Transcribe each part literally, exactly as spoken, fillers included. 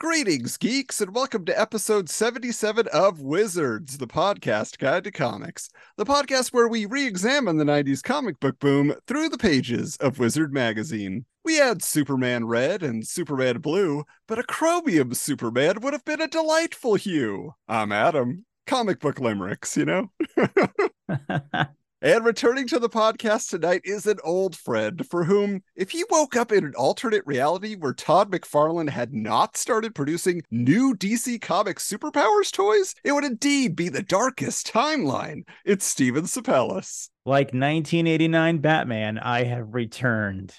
Greetings, geeks, and welcome to episode seventy-seven of Wizards, the podcast guide to comics, the podcast where we re-examine the nineties comic book boom through the pages of Wizard Magazine. We had Superman Red and Superman Blue, but a chromium Superman would have been a delightful hue. I'm Adam. Comic book limericks, you know? And returning to the podcast tonight is an old friend for whom, if he woke up in an alternate reality where Todd McFarlane had not started producing new D C Comics Superpowers toys, it would indeed be the darkest timeline. It's Steven Sepelis. Like nineteen eighty-nine Batman, I have returned.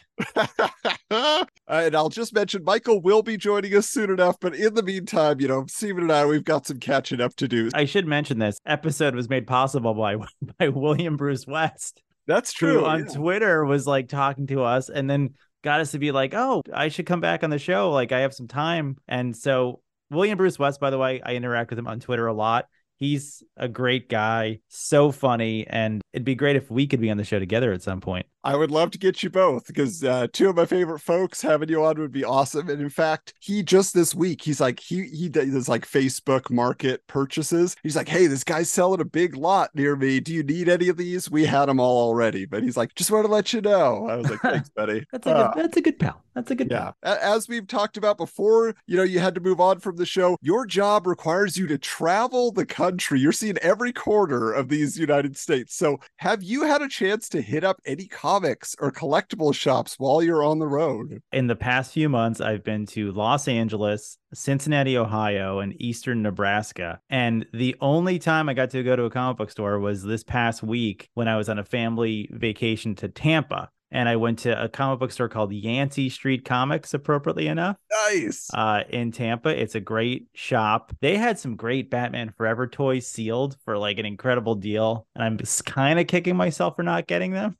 And I'll just mention Michael will be joining us soon enough, but in the meantime, you know, Steven and I, we've got some catching up to do. I should mention this episode was made possible by, by William Bruce West. That's true. Who on yeah. Twitter was like talking to us and then got us to be like, oh, I should come back on the show. Like I have some time. And so William Bruce West, by the way, I interact with him on Twitter a lot. He's a great guy, so funny, and it'd be great if we could be on the show together at some point. I would love to get you both because uh, two of my favorite folks having you on would be awesome. And in fact, he just this week, he's like, he he does like Facebook market purchases. He's like, hey, this guy's selling a big lot near me. Do you need any of these? We had them all already, but he's like, just want to let you know. I was like, thanks, buddy. That's, a uh, good, that's a good pal. That's a good yeah. pal. As we've talked about before, you know, you had to move on from the show. Your job requires you to travel the country. Country. You're seeing every corner of these United States. So have you had a chance to hit up any comics or collectible shops while you're on the road? In the past few months, I've been to Los Angeles, Cincinnati, Ohio, and Eastern Nebraska. And the only time I got to go to a comic book store was this past week when I was on a family vacation to Tampa. And I went to a comic book store called Yancey Street Comics, appropriately enough. Nice. Uh, in Tampa. It's a great shop. They had some great Batman Forever toys sealed for like an incredible deal. And I'm just kind of kicking myself for not getting them.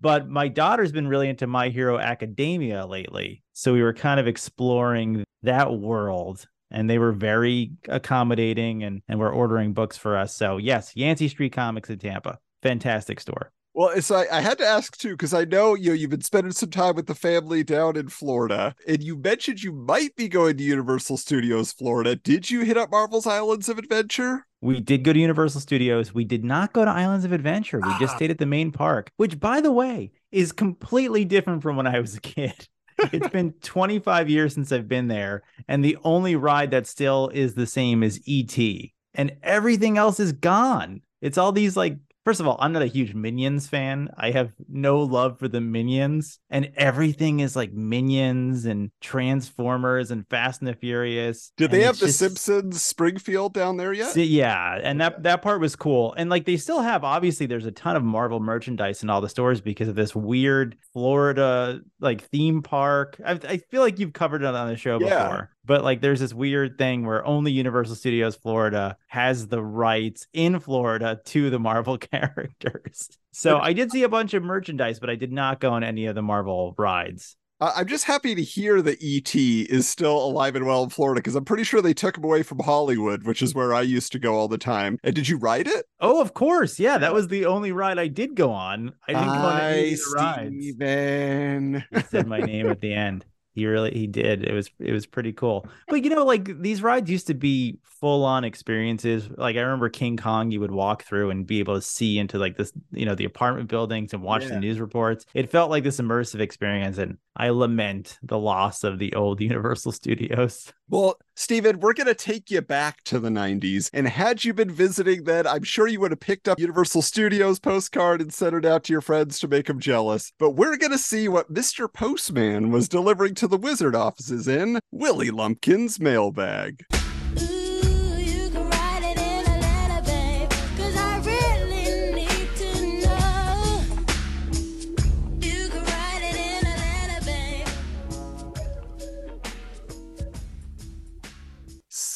But my daughter's been really into My Hero Academia lately. So we were kind of exploring that world. And they were very accommodating and, and were ordering books for us. So yes, Yancey Street Comics in Tampa. Fantastic store. Well, so I, I had to ask, too, because I know, you know, you've been spending some time with the family down in Florida, and you mentioned you might be going to Universal Studios Florida. Did you hit up Marvel's Islands of Adventure? We did go to Universal Studios. We did not go to Islands of Adventure. We ah. just stayed at the main park, which, by the way, is completely different from when I was a kid. It's been twenty-five years since I've been there, and the only ride that still is the same is E T, and everything else is gone. It's all these, like... First of all, I'm not a huge Minions fan. I have no love for the Minions. And everything is like Minions and Transformers and Fast and the Furious. Did they have the just... Simpsons Springfield down there yet? Yeah. And that, that part was cool. And like they still have, obviously, there's a ton of Marvel merchandise in all the stores because of this weird Florida like theme park. I, I feel like you've covered it on the show yeah. before. But like there's this weird thing where only Universal Studios Florida has the rights in Florida to the Marvel characters. So I did see a bunch of merchandise, but I did not go on any of the Marvel rides. I'm just happy to hear that E T is still alive and well in Florida because I'm pretty sure they took him away from Hollywood, which is where I used to go all the time. And did you ride it? Oh, of course. Yeah, that was the only ride I did go on. I didn't go on any of the rides. Steven. He said my name at the end. He really, he did. It was, it was pretty cool. But you know, like these rides used to be full on experiences. Like I remember King Kong, you would walk through and be able to see into like this, you know, the apartment buildings and watch yeah. the news reports. It felt like this immersive experience. And I lament the loss of the old Universal Studios. Well, Steven, we're going to take you back to the nineties. And had you been visiting then, I'm sure you would have picked up Universal Studios postcard and sent it out to your friends to make them jealous. But we're going to see what Mister Postman was delivering to the Wizard offices in Willie Lumpkin's mailbag. Ooh, you can write it in.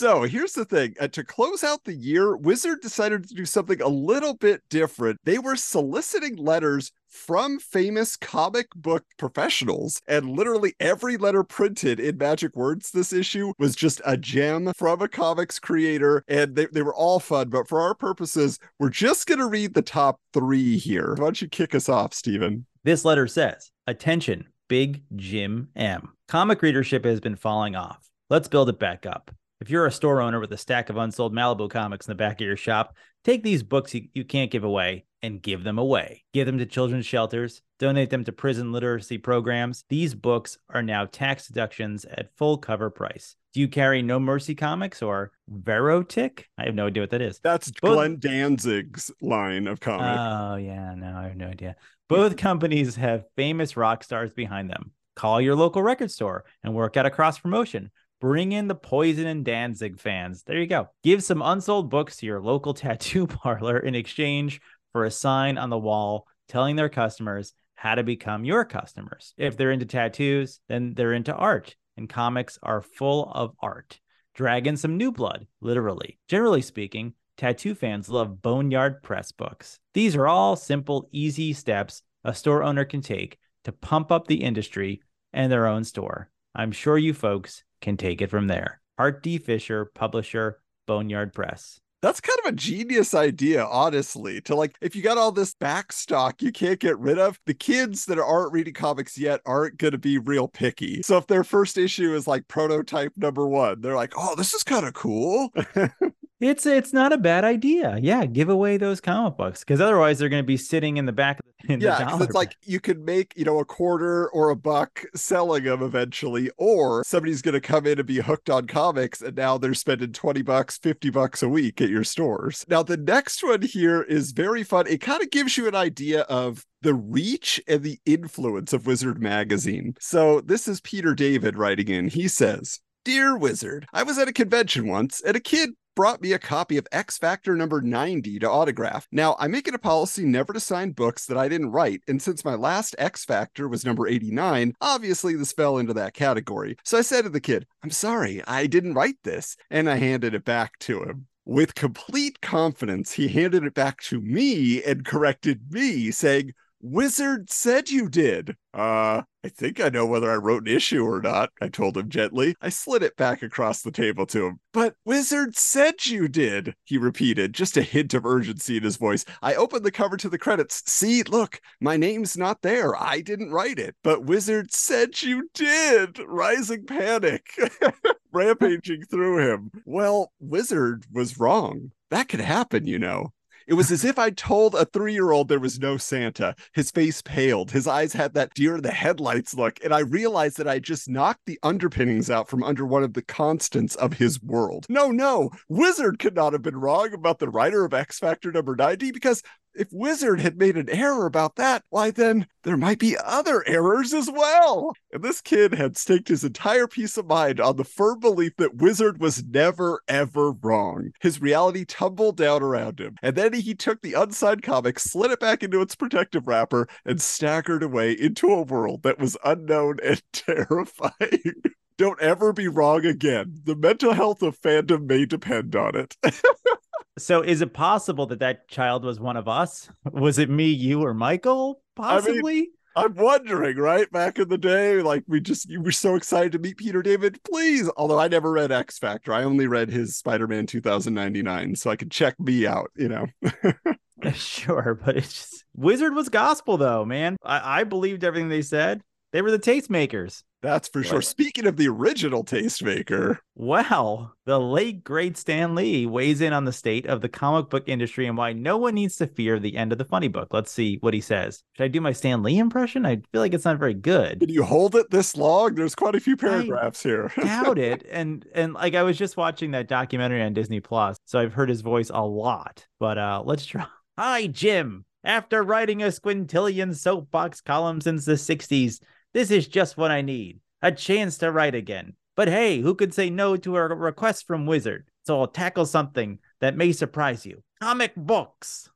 So here's the thing. Uh, to close out the year, Wizard decided to do something a little bit different. They were soliciting letters from famous comic book professionals, and literally every letter printed in Magic Words this issue was just a gem from a comics creator, and they, they were all fun, but for our purposes, we're just going to read the top three here. Why don't you kick us off, Stephen? This letter says, "Attention, Big Jim M. Comic readership has been falling off. Let's build it back up. If you're a store owner with a stack of unsold Malibu comics in the back of your shop, take these books you, you can't give away and give them away. Give them to children's shelters. Donate them to prison literacy programs. These books are now tax deductions at full cover price. Do you carry No Mercy Comics or Verotic? I have no idea what that is." That's Both- Glenn Danzig's line of comics. Oh, yeah. No, I have no idea. "Both companies have famous rock stars behind them. Call your local record store and work out a cross promotion. Bring in the Poison and Danzig fans." There you go. "Give some unsold books to your local tattoo parlor in exchange for a sign on the wall telling their customers how to become your customers. If they're into tattoos, then they're into art, and comics are full of art. Drag in some new blood, literally. Generally speaking, tattoo fans love Boneyard Press books. These are all simple, easy steps a store owner can take to pump up the industry and their own store. I'm sure you folks can take it from there. Art D. Fisher, publisher, Boneyard Press." That's kind of a genius idea, honestly, to like, if you got all this back stock you can't get rid of, the kids that aren't reading comics yet aren't going to be real picky. So if their first issue is like prototype number one, they're like, oh, this is kind of cool. It's it's not a bad idea. Yeah, give away those comic books, because otherwise they're going to be sitting in the back of the, in yeah, the dollar. Yeah, it's like you could make, you know, a quarter or a buck selling them eventually, or somebody's going to come in and be hooked on comics, and now they're spending twenty bucks, fifty bucks a week at your stores. Now, the next one here is very fun. It kind of gives you an idea of the reach and the influence of Wizard Magazine. So this is Peter David writing in. He says, "Dear Wizard, I was at a convention once, and a kid brought me a copy of X-Factor number ninety to autograph. Now, I make it a policy never to sign books that I didn't write, and since my last X-Factor was number eighty-nine, obviously this fell into that category. So I said to the kid, 'I'm sorry, I didn't write this,' and I handed it back to him. With complete confidence, he handed it back to me and corrected me, saying, 'Wizard said you did.' Uh, I think I know whether I wrote an issue or not, I told him gently. I slid it back across the table to him. 'But Wizard said you did,' he repeated, just a hint of urgency in his voice. 'I opened the cover to the credits. See, look, my name's not there. I didn't write it. But Wizard said you did.' Rising panic rampaging through him. Well, Wizard was wrong. That could happen, you know. It was as if I told a three-year-old there was no Santa. His face paled. His eyes had that deer in the headlights look. And I realized that I just knocked the underpinnings out from under one of the constants of his world. No, no, Wizard could not have been wrong about the writer of X-Factor number ninety, because if Wizard had made an error about that, why then there might be other errors as well." And this kid had staked his entire peace of mind on the firm belief that Wizard was never, ever wrong. His reality tumbled down around him. And then he took the unsigned comic, slid it back into its protective wrapper, and staggered away into a world that was unknown and terrifying. Don't ever be wrong again. The mental health of fandom may depend on it. So is it possible that that child was one of us? Was it me, you, or Michael? Possibly. I mean, I'm wondering, right? Back in the day, like we just, you were so excited to meet Peter David. Please. Although I never read X Factor. I only read his Spider-Man two thousand ninety-nine. So I could check me out, you know. Sure. But it's just, Wizard was gospel though, man. I, I believed everything they said. They were the tastemakers. That's for sure. Speaking of the original tastemaker. Wow. The late, great Stan Lee weighs in on the state of the comic book industry and why no one needs to fear the end of the funny book. Let's see what he says. Should I do my Stan Lee impression? I feel like it's not very good. Can you hold it this long? There's quite a few paragraphs I here. Doubt it. And, and like, I was just watching that documentary on Disney Plus, so I've heard his voice a lot. But uh, let's try. "Hi, Jim. After writing a squintillion soapbox column since the sixties, this is just what I need, a chance to write again. But hey, who could say no to a request from Wizard? So I'll tackle something that may surprise you. Comic books."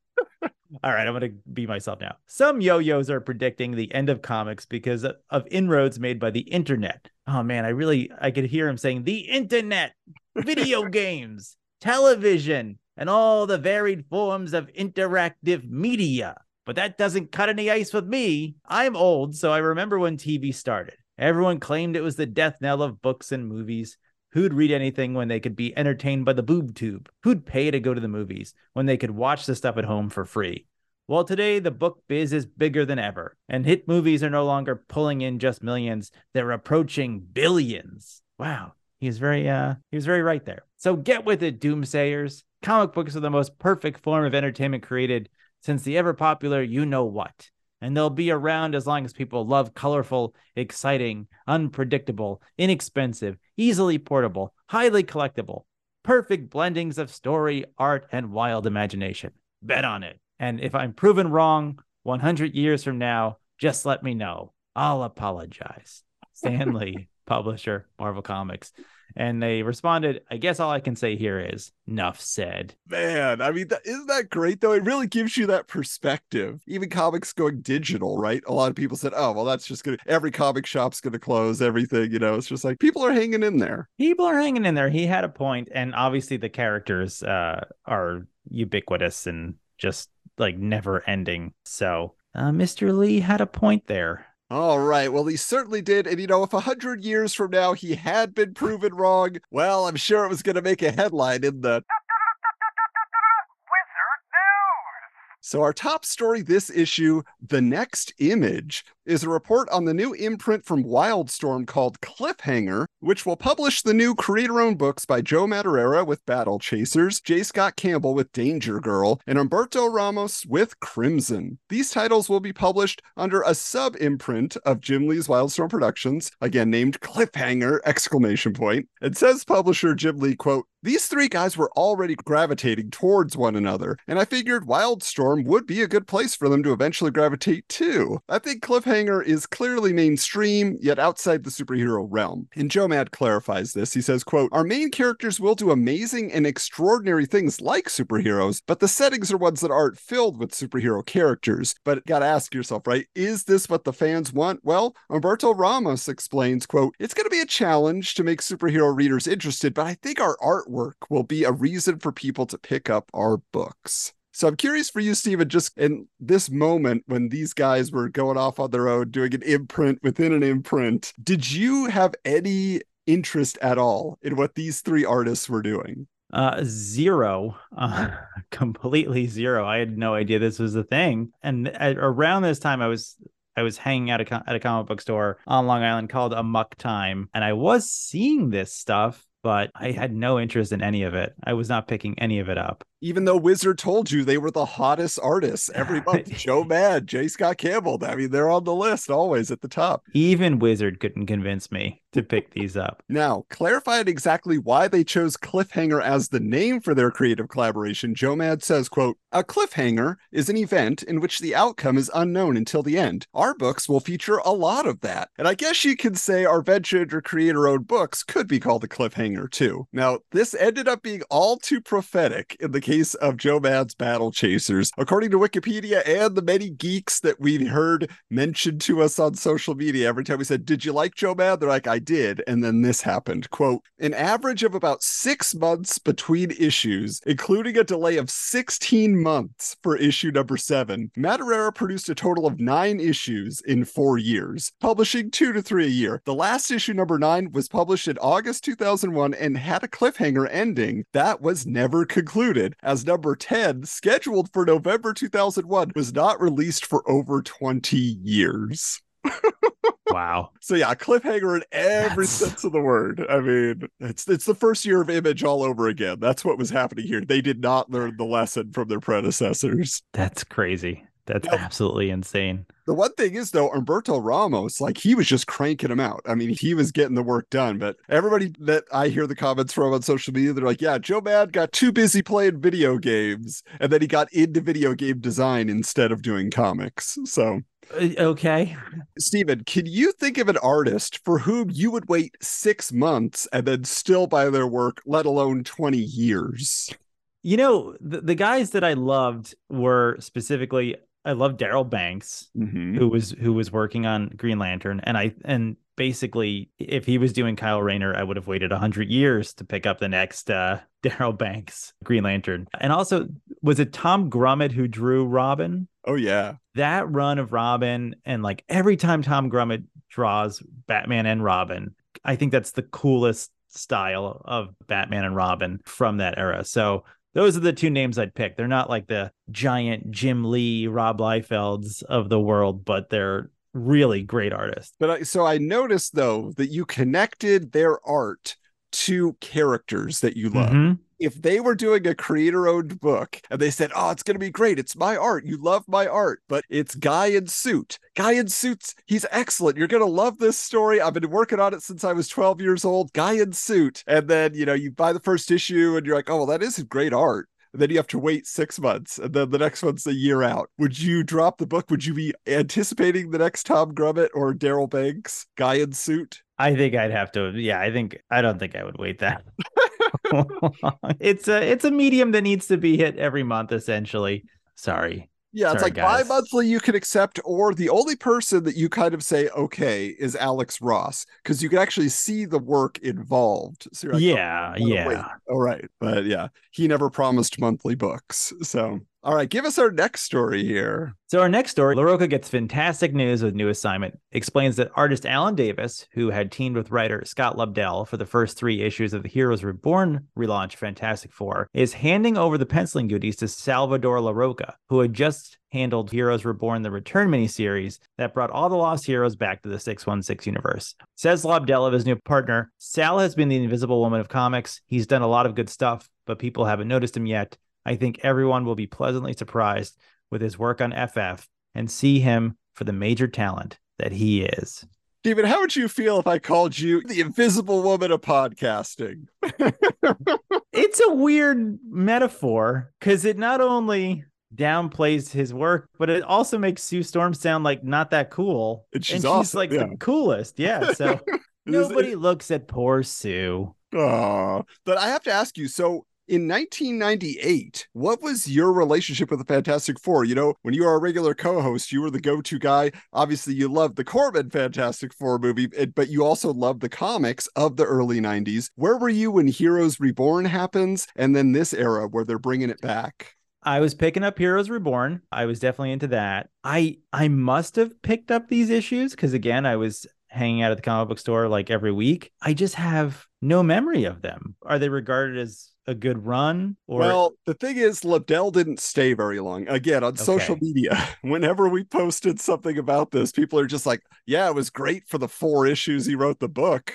All right, I'm going to be myself now. Some yo-yos are predicting the end of comics because of inroads made by the internet. Oh, man, I really, I could hear him saying the internet, video games, television, and all the varied forms of interactive media. But that doesn't cut any ice with me. I'm old, so I remember when T V started. Everyone claimed it was the death knell of books and movies. Who'd read anything when they could be entertained by the boob tube? Who'd pay to go to the movies when they could watch the stuff at home for free? Well, today the book biz is bigger than ever, and hit movies are no longer pulling in just millions. They're approaching billions. Wow, he was very, uh, he was very right there. So get with it, doomsayers. Comic books are the most perfect form of entertainment created since the ever-popular you-know-what. And they'll be around as long as people love colorful, exciting, unpredictable, inexpensive, easily portable, highly collectible, perfect blendings of story, art, and wild imagination. Bet on it. And if I'm proven wrong one hundred years from now, just let me know. I'll apologize. Stan Lee, publisher, Marvel Comics. And they responded, I guess all I can say here is, nuff said. Man, I mean, that, isn't that great, though? It really gives you that perspective. Even comics going digital, right? A lot of people said, oh, well, that's just going to, every comic shop's going to close, everything, you know? It's just like, people are hanging in there. People are hanging in there. He had a point. And obviously the characters uh, are ubiquitous and just, like, never ending. So uh, Mister Lee had a point there. All right. Well, he certainly did. And, you know, if one hundred years from now he had been proven wrong, well, I'm sure it was going to make a headline in the... So our top story this issue, The Next Image, is a report on the new imprint from Wildstorm called Cliffhanger, which will publish the new creator-owned books by Joe Madureira with Battle Chasers, J. Scott Campbell with Danger Girl, and Humberto Ramos with Crimson. These titles will be published under a sub-imprint of Jim Lee's Wildstorm Productions, again named Cliffhanger, exclamation point. It says publisher Jim Lee, quote, "These three guys were already gravitating towards one another, and I figured Wildstorm would be a good place for them to eventually gravitate to. I think Cliffhanger is clearly mainstream, yet outside the superhero realm." And Joe Mad clarifies this. He says, quote, "Our main characters will do amazing and extraordinary things like superheroes, but the settings are ones that aren't filled with superhero characters." But gotta ask yourself, right, is this what the fans want? Well, Humberto Ramos explains, quote, "It's gonna be a challenge to make superhero readers interested, but I think our art work will be a reason for people to pick up our books." So I'm curious for you, Steven, just in this moment when these guys were going off on their own, doing an imprint within an imprint, did you have any interest at all in what these three artists were doing? Uh, zero, uh, completely zero. I had no idea this was a thing. And at, around this time, I was I was hanging out at a comic book store on Long Island called Amok Time, and I was seeing this stuff, but I had no interest in any of it. I was not picking any of it up. Even though Wizard told you they were the hottest artists every month. Joe Mad, J. Scott Campbell. I mean, they're on the list always at the top. Even Wizard couldn't convince me to pick these up. Now, clarified exactly why they chose Cliffhanger as the name for their creative collaboration, Joe Mad says, quote, "A cliffhanger is an event in which the outcome is unknown until the end. Our books will feature a lot of that. And I guess you could say our venture or creator-owned books could be called a cliffhanger too." Now, this ended up being all too prophetic in the case of Joe Mad's Battle Chasers. According to Wikipedia and the many geeks that we've heard mentioned to us on social media, every time we said, "Did you like Joe Mad?" They're like, "I did." And then this happened. Quote, "An average of about six months between issues, including a delay of sixteen months for issue number seven. Madureira produced a total of nine issues in four years, publishing two to three a year. The last issue, number nine, was published in August two thousand one and had a cliffhanger ending that was never concluded, as number ten, scheduled for November two thousand one, was not released for over twenty years. Wow. So yeah, cliffhanger in every That's... sense of the word. I mean, it's it's the first year of Image all over again. That's what was happening here. They did not learn the lesson from their predecessors. That's crazy. That's yep. absolutely insane. The one thing is, though, Humberto Ramos, like, he was just cranking him out. I mean, he was getting the work done. But everybody that I hear the comments from on social media, they're like, yeah, Joe Mad got too busy playing video games, and then he got into video game design instead of doing comics. So... Okay. Steven, can you think of an artist for whom you would wait six months and then still buy their work, let alone twenty years? You know, the, the guys that I loved were specifically, I loved Daryl Banks, mm-hmm. who was who was working on Green Lantern. And I and basically, if he was doing Kyle Rayner, I would have waited one hundred years to pick up the next uh, Daryl Banks Green Lantern. And also, was it Tom Grummett who drew Robin? Oh, yeah. That run of Robin, and like every time Tom Grummett draws Batman and Robin, I think that's the coolest style of Batman and Robin from that era. So those are the two names I'd pick. They're not like the giant Jim Lee, Rob Liefelds of the world, but they're really great artists. But I, so I noticed, though, that you connected their art to characters that you love. Mm-hmm. If they were doing a creator-owned book and they said, oh, it's going to be great, it's my art, you love my art, but it's guy in suit. Guy in suits, he's excellent. You're going to love this story. I've been working on it since I was twelve years old. Guy in suit. And then, you know, you buy the first issue and you're like, oh, well, that is great art. And then you have to wait six months. And then the next one's a year out. Would you drop the book? Would you be anticipating the next Tom Grummett or Daryl Banks guy in suit? I think I'd have to. Yeah, I think I don't think I would wait that. it's a it's a medium that needs to be hit every month, essentially. Sorry. Yeah, it's Sorry, like guys. Bi-monthly you can accept, or the only person that you kind of say, okay, is Alex Ross, because you can actually see the work involved. So you're like, yeah, oh, yeah. Wait. All right. But yeah, he never promised monthly books. So, all right, give us our next story here. So our next story, Larroca gets fantastic news with new assignment, explains that artist Alan Davis, who had teamed with writer Scott Lobdell for the first three issues of the Heroes Reborn relaunch Fantastic Four, is handing over the penciling duties to Salvador Larroca, who had just handled Heroes Reborn, the Return miniseries that brought all the lost heroes back to the six one six universe. Says Lobdell of his new partner, Sal has been the Invisible Woman of comics. He's done a lot of good stuff, but people haven't noticed him yet. I think everyone will be pleasantly surprised with his work on F F and see him for the major talent that he is. David, how would you feel if I called you the Invisible Woman of podcasting? It's a weird metaphor because it not only downplays his work, but it also makes Sue Storm sound like not that cool. And she's, and she's awesome. Like yeah. The coolest. Yeah. So nobody looks at poor Sue. Oh, but I have to ask you, so in nineteen ninety-eight, what was your relationship with the Fantastic Four? You know, when you were a regular co-host, you were the go-to guy. Obviously, you loved the Corman Fantastic Four movie, but you also loved the comics of the early nineties. Where were you when Heroes Reborn happens and then this era where they're bringing it back? I was picking up Heroes Reborn. I was definitely into that. I, I must have picked up these issues because, again, I was hanging out at the comic book store like every week. I just have no memory of them. Are they regarded as a good run? Or well, the thing is, Lobdell didn't stay very long. Again, on okay. social media, whenever we posted something about this, people are just like, yeah, it was great for the four issues he wrote the book.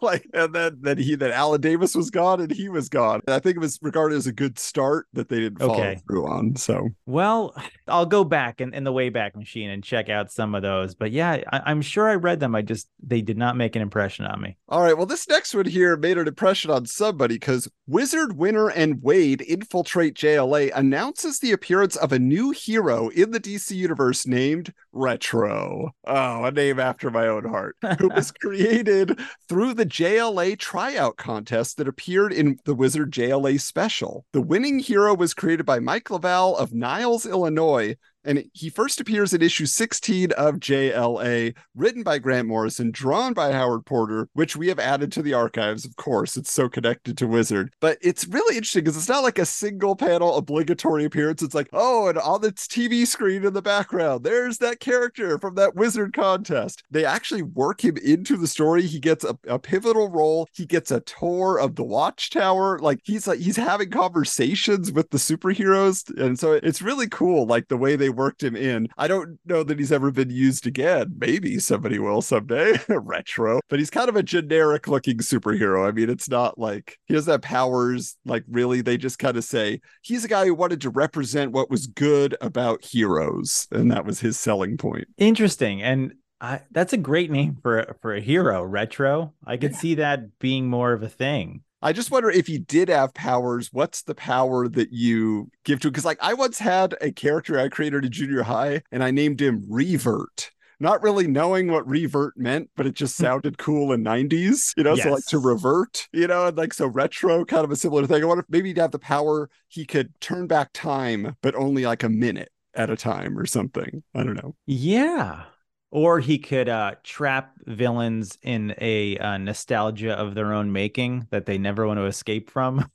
Like, and then then he that Alan Davis was gone and he was gone. And I think it was regarded as a good start that they didn't follow okay. through on. So well, I'll go back in, in the Wayback Machine and check out some of those. But yeah, I, I'm sure I read them. I just they did not make an impression on me. All right. Well, this next one here made an impression on somebody because Wizard Winner and Waid infiltrate J L A announces the appearance of a new hero in the D C universe named Retro. Oh, a name after my own heart. Who was created through the J L A tryout contest that appeared in the Wizard J L A special. The winning hero was created by Mike Laval of Niles, Illinois, and he first appears in issue sixteen of J L A, written by Grant Morrison, drawn by Howard Porter, which we have added to the archives, of course. It's so connected to Wizard. But it's really interesting because it's not like a single panel obligatory appearance. It's like, oh, and on its T V screen in the background, there's that character from that Wizard contest. They actually work him into the story. He gets a, a pivotal role. He gets a tour of the Watchtower. Like he's like he's having conversations with the superheroes. And so it's really cool, like the way they worked him in. I don't know that he's ever been used again. Maybe somebody will someday. Retro. But he's kind of a generic looking superhero. I mean, it's not like he doesn't have powers. Like really, they just kind of say he's a guy who wanted to represent what was good about heroes. And that was his selling point. Interesting. And I, that's a great name for, for a hero, Retro. I could yeah. see that being more of a thing. I just wonder if he did have powers, what's the power that you give to? Because like I once had a character I created in junior high and I named him Revert. not really knowing what revert meant, but it just sounded cool in nineties, you know, yes. So like to revert, you know, and like so retro, kind of a similar thing. I wonder if maybe he'd have the power, he could turn back time, but only like a minute at a time or something. I don't know. Yeah. Or he could uh, trap villains in a uh, nostalgia of their own making that they never want to escape from.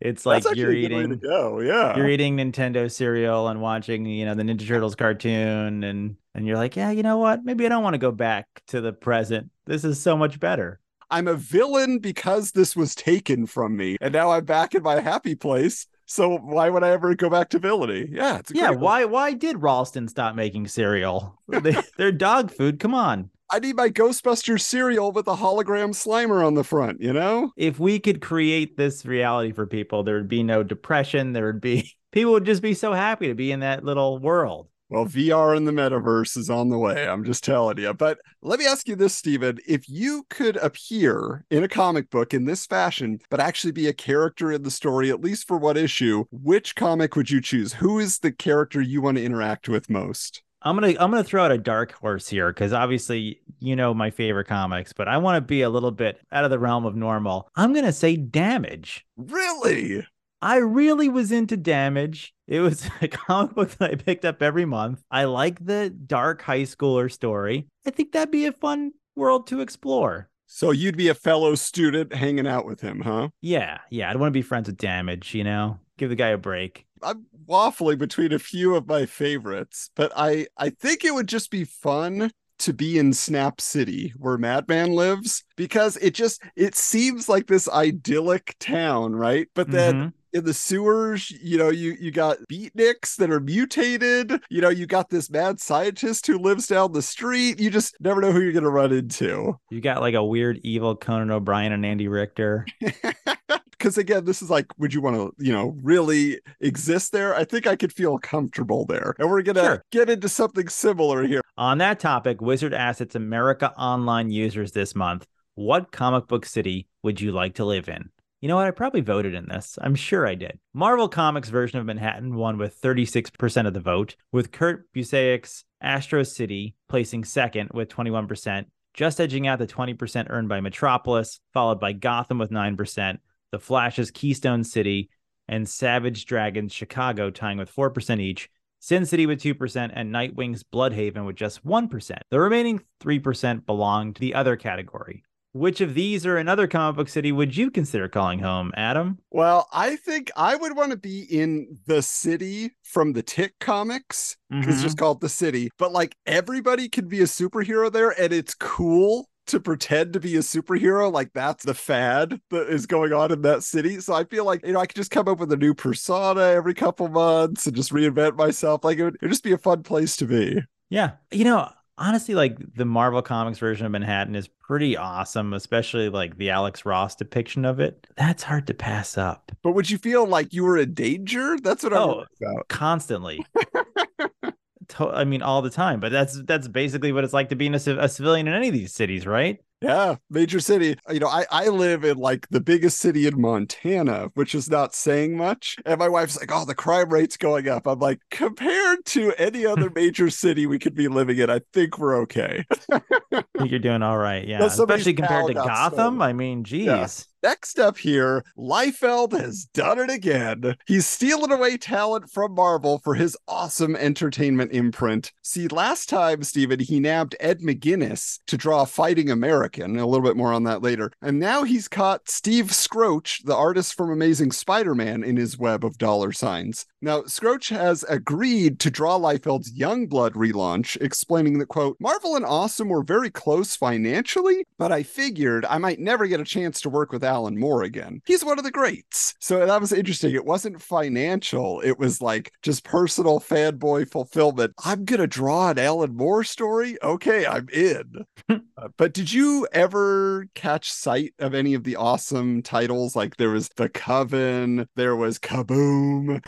It's like you're eating, go. Yeah. You're eating Nintendo cereal and watching, you know, the Ninja Turtles cartoon, and and you're like, yeah, you know what? Maybe I don't want to go back to the present. This is so much better. I'm a villain because this was taken from me, and now I'm back in my happy place. So why would I ever go back to villainy? Yeah, it's yeah. Why why did Ralston stop making cereal? they, they're dog food. Come on. I need my Ghostbusters cereal with a hologram Slimer on the front, you know? If we could create this reality for people, there would be no depression. There would be... People would just be so happy to be in that little world. Well, V R and the metaverse is on the way. I'm just telling you. But let me ask you this, Stephen. If you could appear in a comic book in this fashion, but actually be a character in the story, at least for one issue, which comic would you choose? Who is the character you want to interact with most? I'm going to I'm gonna throw out a dark horse here because obviously, you know, my favorite comics, but I want to be a little bit out of the realm of normal. I'm going to say Damage. Really? I really was into Damage. It was a comic book that I picked up every month. I like the dark high schooler story. I think that'd be a fun world to explore. So you'd be a fellow student hanging out with him, huh? Yeah. Yeah. I'd want to be friends with Damage, you know, give the guy a break. I'm waffling between a few of my favorites, but I, I think it would just be fun to be in Snap City where Madman lives, because it just, it seems like this idyllic town, right? But then mm-hmm. in the sewers, you know, you, you got beatniks that are mutated, you know, you got this mad scientist who lives down the street. You just never know who you're going to run into. You got like a weird evil Conan O'Brien and Andy Richter. Because again, this is like, would you want to, you know, really exist there? I think I could feel comfortable there. And we're going to sure. get into something similar here. On that topic, Wizard asks its America Online users this month, what comic book city would you like to live in? You know what? I probably voted in this. I'm sure I did. Marvel Comics' version of Manhattan won with thirty-six percent of the vote, with Kurt Busiek's Astro City placing second with twenty-one percent, just edging out the twenty percent earned by Metropolis, followed by Gotham with nine percent. The Flash's Keystone City, and Savage Dragon's Chicago tying with four percent each, Sin City with two percent, and Nightwing's Bloodhaven with just one percent. The remaining three percent belong to the other category. Which of these or another comic book city would you consider calling home, Adam? Well, I think I would want to be in the city from the Tick comics. Mm-hmm. It's just called the city. But like everybody can be a superhero there, and it's cool to pretend to be a superhero. Like that's the fad that is going on in that city. So I feel like, you know, I could just come up with a new persona every couple months and just reinvent myself. Like it would, it would just be a fun place to be. Yeah. You know, honestly, like the Marvel Comics version of Manhattan is pretty awesome, especially like the Alex Ross depiction of it. That's hard to pass up. But would you feel like you were in danger? That's what oh, I'm about. Constantly. I mean, all the time, but that's that's basically what it's like to be in a, civ- a civilian in any of these cities, right? Yeah, major city. You know, I, I live in like the biggest city in Montana, which is not saying much. And my wife's like, oh, the crime rate's going up. I'm like, compared to any other major city we could be living in, I think we're okay. I think you're doing all right. Yeah, especially compared to Gotham. I mean, geez. Yeah. Next up here, Liefeld has done it again. He's stealing away talent from Marvel for his awesome entertainment imprint. See, last time, Stephen, he nabbed Ed McGuinness to draw Fighting American. A little bit more on that later. And now he's caught Steve Scroach, the artist from Amazing Spider-Man, in his web of dollar signs. Now, Scroach has agreed to draw Liefeld's Youngblood relaunch, explaining that, quote, Marvel and Awesome were very close financially, but I figured I might never get a chance to work with Alan Moore again. He's one of the greats. So that was interesting. It wasn't financial. It was like just personal fanboy fulfillment. I'm going to draw an Alan Moore story. Okay, I'm in. uh, but did you ever catch sight of any of the Awesome titles? Like there was The Coven, there was Kaboom,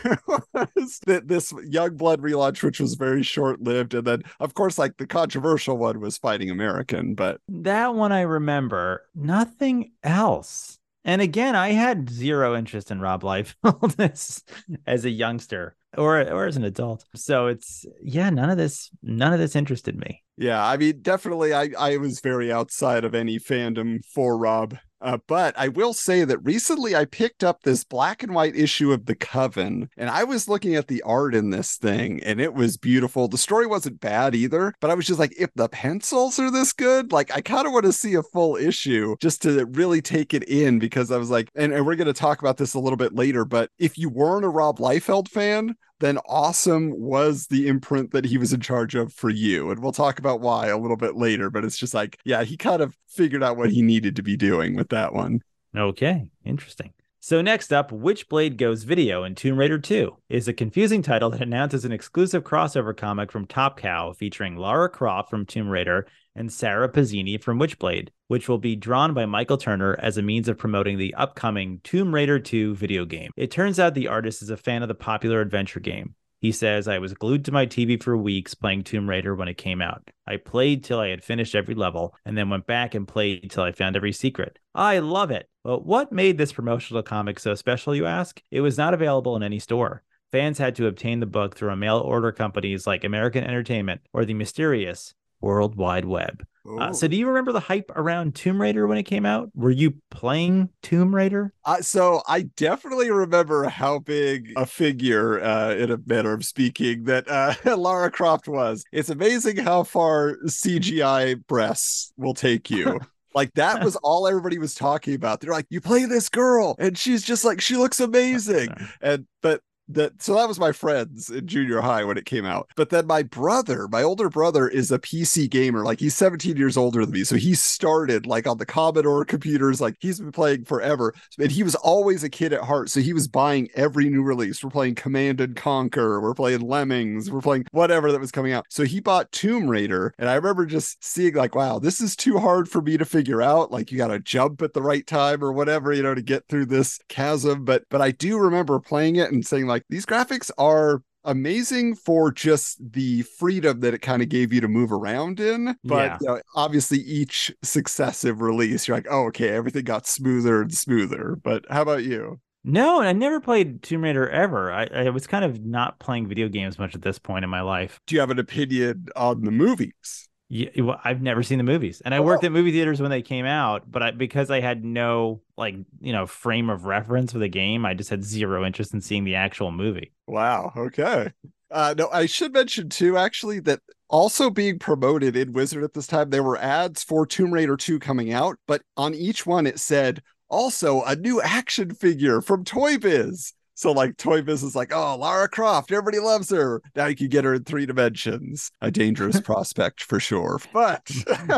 this Youngblood relaunch, which was very short-lived. And then, of course, like the controversial one was Fighting American, but that one I remember. Nothing else. And again, I had zero interest in Rob Liefeld as, as a youngster or or as an adult. So it's, yeah, none of this, none of this interested me. Yeah, I mean, definitely I, I was very outside of any fandom for Rob. Uh, but I will say that recently I picked up this black and white issue of The Coven, and I was looking at the art in this thing, and it was beautiful. The story wasn't bad either, but I was just like, if the pencils are this good, like I kind of want to see a full issue just to really take it in, because I was like, and, and we're going to talk about this a little bit later, but if you weren't a Rob Liefeld fan, then Awesome was the imprint that he was in charge of for you. And we'll talk about why a little bit later, but it's just like, yeah, he kind of figured out what he needed to be doing with that one. Okay, interesting. So next up, Witchblade Goes Video in Tomb Raider two is a confusing title that announces an exclusive crossover comic from Top Cow featuring Lara Croft from Tomb Raider and Sarah Pazzini from Witchblade, which will be drawn by Michael Turner as a means of promoting the upcoming Tomb Raider two video game. It turns out the artist is a fan of the popular adventure game. He says, I was glued to my T V for weeks playing Tomb Raider when it came out. I played till I had finished every level and then went back and played till I found every secret. I love it. But what made this promotional comic so special, you ask? It was not available in any store. Fans had to obtain the book through a mail order companies like American Entertainment or the mysterious World Wide Web. Uh, so do you remember the hype around Tomb Raider when it came out? Were you playing Tomb Raider? Uh, so I definitely remember how big a figure, uh, in a manner of speaking, that uh, Lara Croft was. It's amazing how far C G I breasts will take you. Like, that was all everybody was talking about. They're like, you play this girl, and she's just like, she looks amazing. And but That so that was my friends in junior high when it came out. But then my brother, my older brother, is a P C gamer. Like, he's seventeen years older than me. So he started like on the Commodore computers. Like, he's been playing forever. And he was always a kid at heart. So he was buying every new release. We're playing Command and Conquer. We're playing Lemmings. We're playing whatever that was coming out. So he bought Tomb Raider. And I remember just seeing like, wow, this is too hard for me to figure out. Like, you got to jump at the right time or whatever, you know, to get through this chasm. But, but I do remember playing it and saying like, these graphics are amazing for just the freedom that it kind of gave you to move around in. But yeah, you know, obviously each successive release, you're like, oh, okay, everything got smoother and smoother. But how about you? No, I never played Tomb Raider ever. I, I was kind of not playing video games much at this point in my life. Do you have an opinion on the movies? Yeah, well, I've never seen the movies, and I oh. worked at movie theaters when they came out, but I, because I had no, like, you know, frame of reference for the game, I just had zero interest in seeing the actual movie. Wow. Okay. Uh, no, I should mention too, actually, that also being promoted in Wizard at this time, there were ads for Tomb Raider two coming out, but on each one it said also a new action figure from Toy Biz. So like Toy Biz is like, oh, Lara Croft, everybody loves her. Now you can get her in three dimensions. A dangerous prospect for sure. But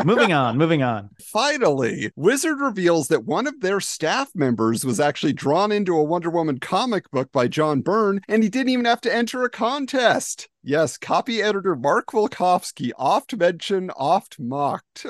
moving on, moving on. Finally, Wizard reveals that one of their staff members was actually drawn into a Wonder Woman comic book by John Byrne, and he didn't even have to enter a contest. Yes, copy editor Mark Wilkofsky, oft mentioned, oft mocked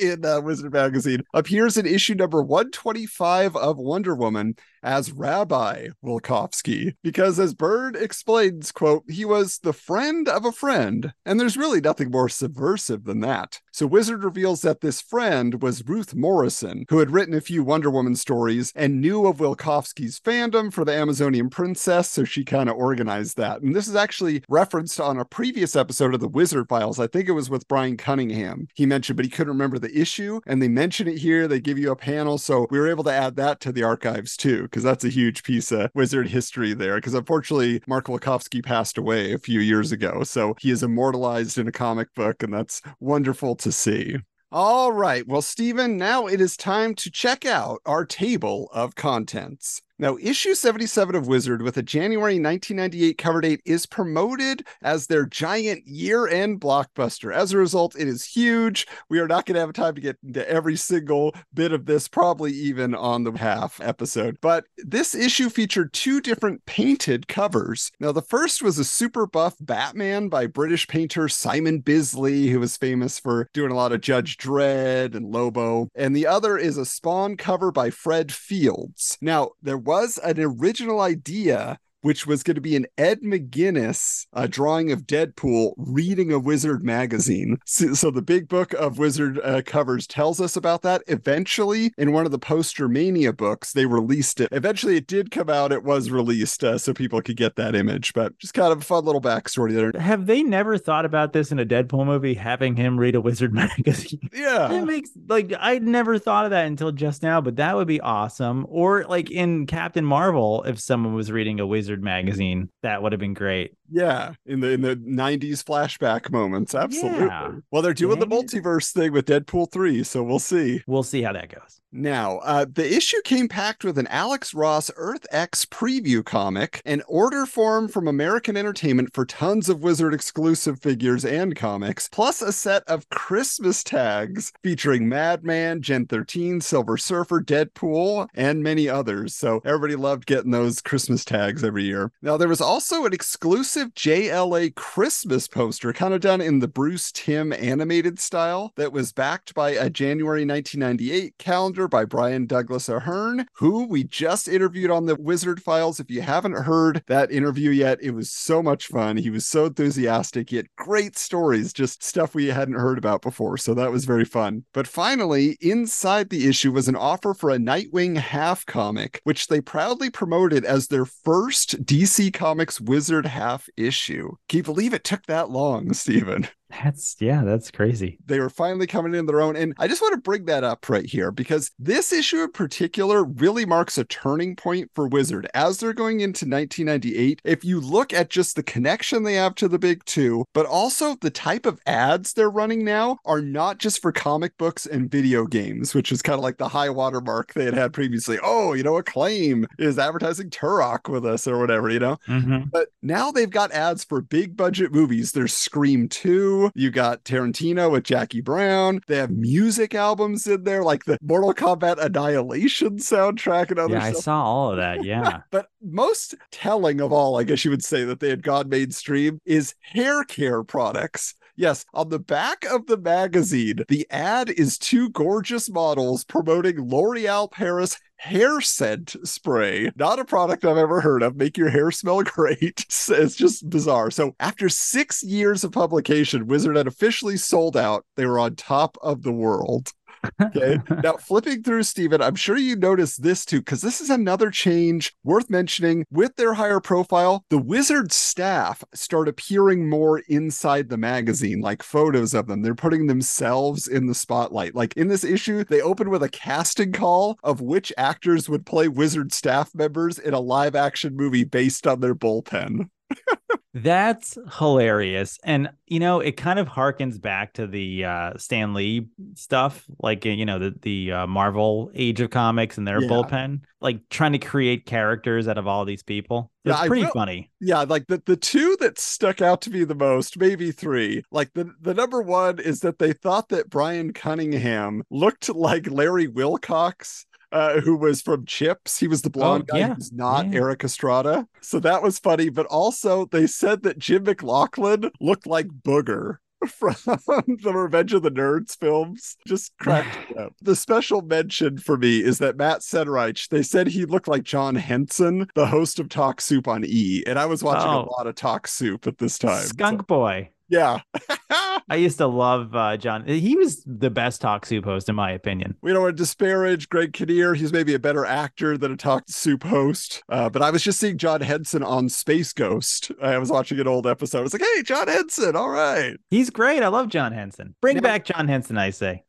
in uh, Wizard Magazine, appears in issue number one twenty-five of Wonder Woman as Rabbi Wilkofsky, because as Byrne explains, quote, he was the friend of a friend, and there's really nothing more subversive than that. So Wizard reveals that this friend was Ruth Morrison, who had written a few Wonder Woman stories and knew of Wilkofsky's fandom for the Amazonian princess, so she kind of organized that. And this is actually referenced on a previous episode of the Wizard Files. I think it was with Brian Cunningham. He mentioned, but he couldn't remember the issue, and they mention it here. They give you a panel, so we were able to add that to the archives too, because that's a huge piece of Wizard history there, because unfortunately Mark Wilkofsky passed away a few years ago, so he is immortalized in a comic book, and that's wonderful to see. All right, well, Stephen, now it is time to check out our table of contents. Now, issue seventy-seven of Wizard with a January nineteen ninety-eight cover date is promoted as their giant year-end blockbuster. As a result, it is huge. We are not going to have time to get into every single bit of this, probably even on the half episode. But this issue featured two different painted covers. Now, the first was a super buff Batman by British painter Simon Bisley, who was famous for doing a lot of Judge Dredd and Lobo. And the other is a Spawn cover by Fred Fields. Now, there was an original idea which was going to be an Ed McGuinness uh, drawing of Deadpool reading a Wizard magazine. So, so the big book of Wizard uh, covers tells us about that. Eventually, in one of the Poster Mania books, they released it. Eventually, it did come out. It was released uh, so people could get that image. But just kind of a fun little backstory there. Have they never thought about this in a Deadpool movie, having him read a Wizard magazine? Yeah. It makes, like, I never thought of that until just now, but that would be awesome. Or like in Captain Marvel, if someone was reading a Wizard magazine, that would have been great. Yeah, in the in the nineties flashback moments, absolutely. Yeah. Well, they're doing Dang. the multiverse thing with Deadpool three, so we'll see. We'll see how that goes. Now, uh, the issue came packed with an Alex Ross Earth X preview comic, an order form from American Entertainment for tons of Wizard exclusive figures and comics, plus a set of Christmas tags featuring Madman, Gen thirteen, Silver Surfer, Deadpool, and many others. So everybody loved getting those Christmas tags every year. Now, there was also an exclusive J L A Christmas poster, kind of done in the Bruce Timm animated style, that was backed by a January nineteen ninety-eight calendar by Brian Douglas Ahern, who we just interviewed on the Wizard Files. If you haven't heard that interview yet, it was so much fun. He was so enthusiastic. He had great stories, just stuff we hadn't heard about before. So that was very fun. But finally, inside the issue was an offer for a Nightwing half comic, which they proudly promoted as their first D C Comics Wizard half issue. Can you believe it took that long, Stephen? That's, yeah, that's crazy. They were finally coming in their own. And I just want to bring that up right here, because this issue in particular really marks a turning point for Wizard. As they're going into nineteen ninety-eight, if you look at just the connection they have to the big two, but also the type of ads they're running now are not just for comic books and video games, which is kind of like the high watermark they had had previously. Oh, you know, Acclaim is advertising Turok with us or whatever, you know? Mm-hmm. But now they've got ads for big budget movies. There's Scream two. You got Tarantino with Jackie Brown. They have music albums in there, like the Mortal Kombat Annihilation soundtrack and other yeah, stuff. I saw all of that, yeah. But most telling of all, I guess you would say, that they had gone mainstream is hair care products. Yes, on the back of the magazine, the ad is two gorgeous models promoting L'Oreal Paris hair scent spray. Not a product I've ever heard of. Make your hair smell great. It's just bizarre. So after six years of publication, Wizard had officially sold out. They were on top of the world. Okay. Now, flipping through, Stephen, I'm sure you noticed this too, because this is another change worth mentioning. With their higher profile, the Wizard staff start appearing more inside the magazine, like photos of them. They're putting themselves in the spotlight. Like in this issue, they open with a casting call of which actors would play Wizard staff members in a live action movie based on their bullpen. That's hilarious. And, you know, it kind of harkens back to the uh, Stan Lee stuff, like, you know, the, the uh, Marvel Age of Comics and their yeah. bullpen, like trying to create characters out of all these people. It's yeah, pretty feel, funny. Yeah, like the, the two that stuck out to me the most, maybe three, like the, the number one is that they thought that Brian Cunningham looked like Larry Wilcox. Uh, who was from Chips. He was the blonde oh, guy yeah. who's not yeah. Eric Estrada. So that was funny. But also they said that Jim McLaughlin looked like Booger from the Revenge of the Nerds films. Just cracked it up. The special mention for me is that Matt Senreich, they said he looked like John Henson, the host of Talk Soup on E! And I was watching oh. a lot of Talk Soup at this time. Skunk so. Boy. Yeah. I used to love uh, John. He was the best Talk Soup host, in my opinion. We don't want to disparage Greg Kinnear. He's maybe a better actor than a Talk Soup host. Uh, but I was just seeing John Henson on Space Ghost. I was watching an old episode. I was like, hey, John Henson. All right. He's great. I love John Henson. Bring now- back John Henson, I say.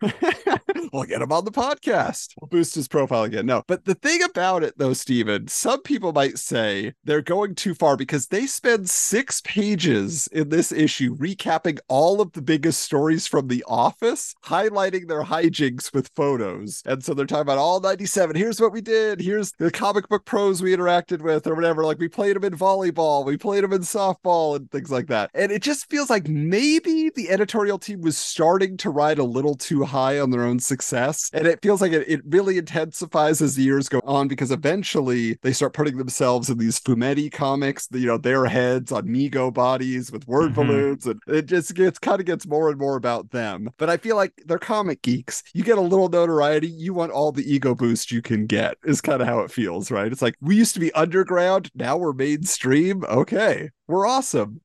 We'll get him on the podcast. We'll boost his profile again. No, but the thing about it, though, Stephen, some people might say they're going too far because they spend six pages in this issue recapping all of the biggest stories from The Office, highlighting their hijinks with photos. And so they're talking about all ninety-seven. Here's what we did. Here's the comic book pros we interacted with or whatever. Like we played them in volleyball. We played them in softball and things like that. And it just feels like maybe the editorial team was starting to ride a little too high on their own success success. And it feels like it, it really intensifies as the years go on, because eventually they start putting themselves in these fumetti comics, you know, their heads on Mego bodies with word mm-hmm. balloons. And it just gets kind of gets more and more about them. But I feel like they're comic geeks. You get a little notoriety. You want all the ego boost you can get is kind of how it feels, right? It's like, we used to be underground. Now we're mainstream. Okay, we're awesome.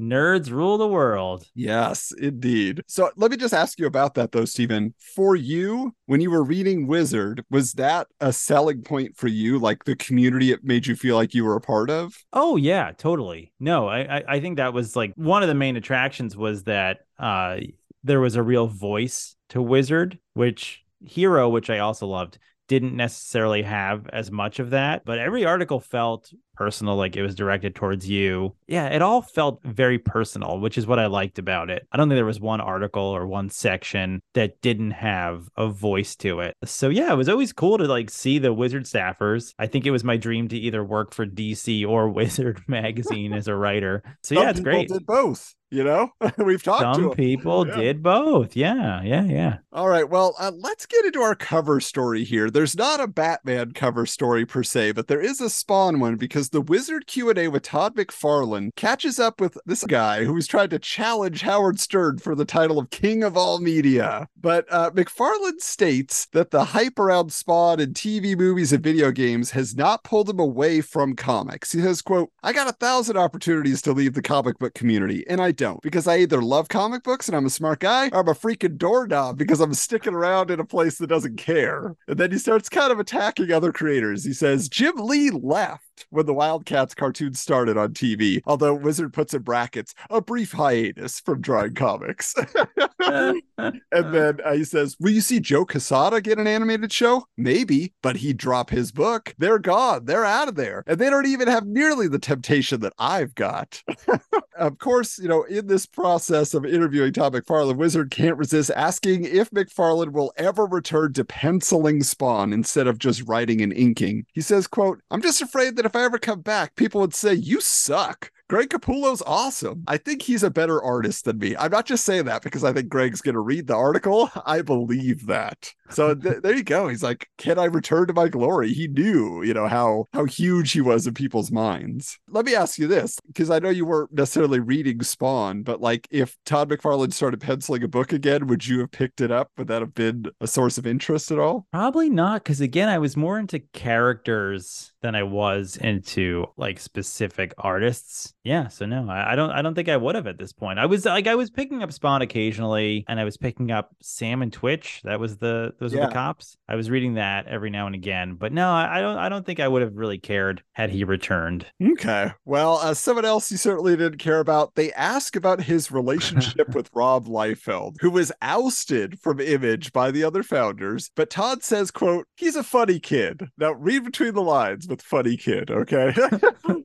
Nerds rule the world. Yes, indeed. So let me just ask you about that, though, Stephen. For you, when you were reading Wizard, was that a selling point for you? Like the community it made you feel like you were a part of? Oh, yeah, totally. No, I, I, I think that was like one of the main attractions was that uh, there was a real voice to Wizard, which Hero, which I also loved, didn't necessarily have as much of that, but every article felt personal, like it was directed towards you. Yeah, it all felt very personal, which is what I liked about it. I don't think there was one article or one section that didn't have a voice to it. So yeah, it was always cool to like see the Wizard staffers. I think it was my dream to either work for D C or Wizard Magazine as a writer. So yeah, it's great. Did both. You know, we've talked Some to Some people yeah. did both. Yeah, yeah, yeah. All right. Well, uh, let's get into our cover story here. There's not a Batman cover story per se, but there is a Spawn one, because the Wizard Q and A with Todd McFarlane catches up with this guy who was trying to challenge Howard Stern for the title of King of All Media. But uh, McFarlane states that the hype around Spawn in T V, movies, and video games has not pulled him away from comics. He says, quote, I got a thousand opportunities to leave the comic book community, and I don't, because I either love comic books and I'm a smart guy, or I'm a freaking doorknob because I'm sticking around in a place that doesn't care. And then he starts kind of attacking other creators. He says, Jim Lee left when the Wildcats cartoon started on T V, although Wizard puts in brackets, a brief hiatus from drawing comics. And then uh, he says, will you see Joe Quesada get an animated show? Maybe, but he'd drop his book. They're gone. They're out of there. And they don't even have nearly the temptation that I've got. Of course, you know, in this process of interviewing Todd McFarlane, Wizard can't resist asking if McFarlane will ever return to penciling Spawn instead of just writing and inking. He says, quote, I'm just afraid that if I ever come back, people would say, you suck. Greg Capullo's awesome. I think he's a better artist than me. I'm not just saying that because I think Greg's going to read the article. I believe that. So th- there you go. He's like, can I return to my glory? He knew, you know, how, how huge he was in people's minds. Let me ask you this, because I know you weren't necessarily reading Spawn, but like if Todd McFarlane started penciling a book again, would you have picked it up? Would that have been a source of interest at all? Probably not. Because again, I was more into characters than I was into like specific artists. Yeah, so no, I, I don't. I don't think I would have at this point. I was like, I was picking up Spawn occasionally, and I was picking up Sam and Twitch. That was the those yeah. were the cops. I was reading that every now and again, but no, I, I don't. I don't think I would have really cared had he returned. Okay, well, uh, someone else you certainly didn't care about. They ask about his relationship with Rob Liefeld, who was ousted from Image by the other founders. But Todd says, "quote He's a funny kid." Now read between the lines with "funny kid." Okay,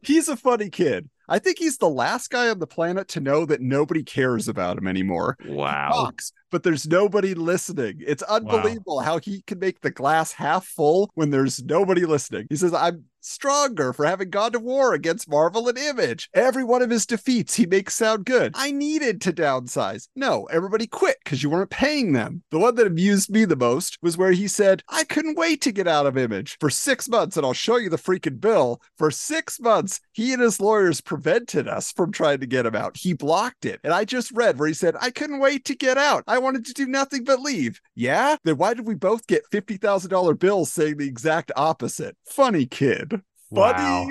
he's a funny kid. I think he's the last guy on the planet to know that nobody cares about him anymore. Wow. Fox. But there's nobody listening. It's unbelievable wow. how he can make the glass half full when there's nobody listening. He says, I'm stronger for having gone to war against Marvel and Image. Every one of his defeats he makes sound good. I needed to downsize. No, everybody quit because you weren't paying them. The one that amused me the most was where he said, I couldn't wait to get out of Image for six months and I'll show you the freaking bill. For six months, he and his lawyers prevented us from trying to get him out. He blocked it. And I just read where he said, I couldn't wait to get out. I wanted to do nothing but leave. Yeah? Then why did we both get fifty thousand dollars bills saying the exact opposite? Funny kid. Funny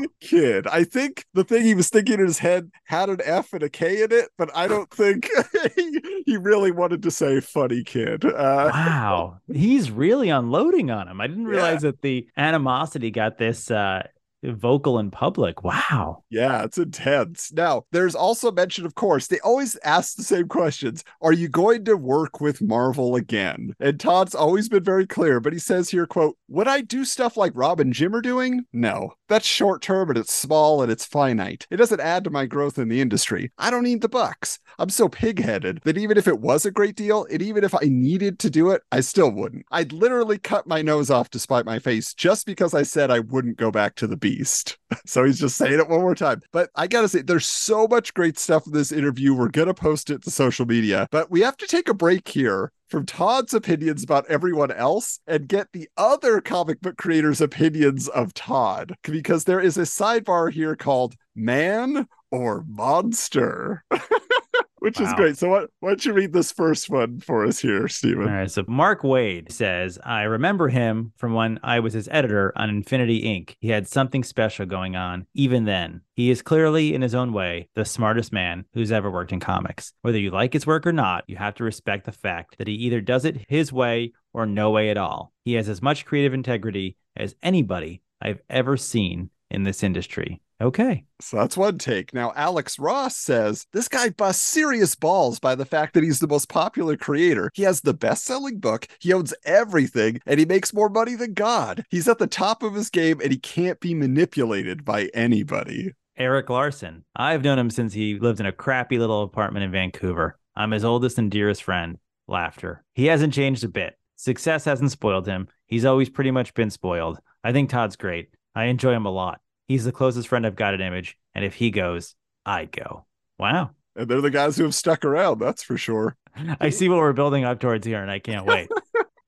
wow. kid. I think the thing he was thinking in his head had an F and a K in it, but I don't think he, he really wanted to say funny kid. Uh, wow. He's really unloading on him. I didn't realize yeah. that the animosity got this... Uh, vocal in public. Wow. Yeah, it's intense. Now, there's also mention, of course, they always ask the same questions. Are you going to work with Marvel again? And Todd's always been very clear, but he says here, quote, would I do stuff like Rob and Jim are doing? No. That's short-term and it's small and it's finite. It doesn't add to my growth in the industry. I don't need the bucks. I'm so pig-headed that even if it was a great deal, and even if I needed to do it, I still wouldn't. I'd literally cut my nose off to spite my face just because I said I wouldn't go back to the beat. least. So he's just saying it one more time. But I gotta say, there's so much great stuff in this interview. We're gonna post it to social media, but we have to take a break here from Todd's opinions about everyone else and get the other comic book creators' opinions of Todd, because there is a sidebar here called Man or Monster. Which wow. is great. So why, why don't you read this first one for us here, Stephen? All right. So Mark Waid says, I remember him from when I was his editor on Infinity Incorporated. He had something special going on even then. He is clearly, in his own way, the smartest man who's ever worked in comics. Whether you like his work or not, you have to respect the fact that he either does it his way or no way at all. He has as much creative integrity as anybody I've ever seen in this industry. Okay. So that's one take. Now, Alex Ross says, this guy busts serious balls by the fact that he's the most popular creator. He has the best-selling book, he owns everything, and he makes more money than God. He's at the top of his game, and he can't be manipulated by anybody. Eric Larson. I've known him since he lived in a crappy little apartment in Vancouver. I'm his oldest and dearest friend. Laughter. He hasn't changed a bit. Success hasn't spoiled him. He's always pretty much been spoiled. I think Todd's great. I enjoy him a lot. He's the closest friend I've got at Image, and if he goes, I go. Wow. And they're the guys who have stuck around, that's for sure. I see what we're building up towards here, and I can't wait.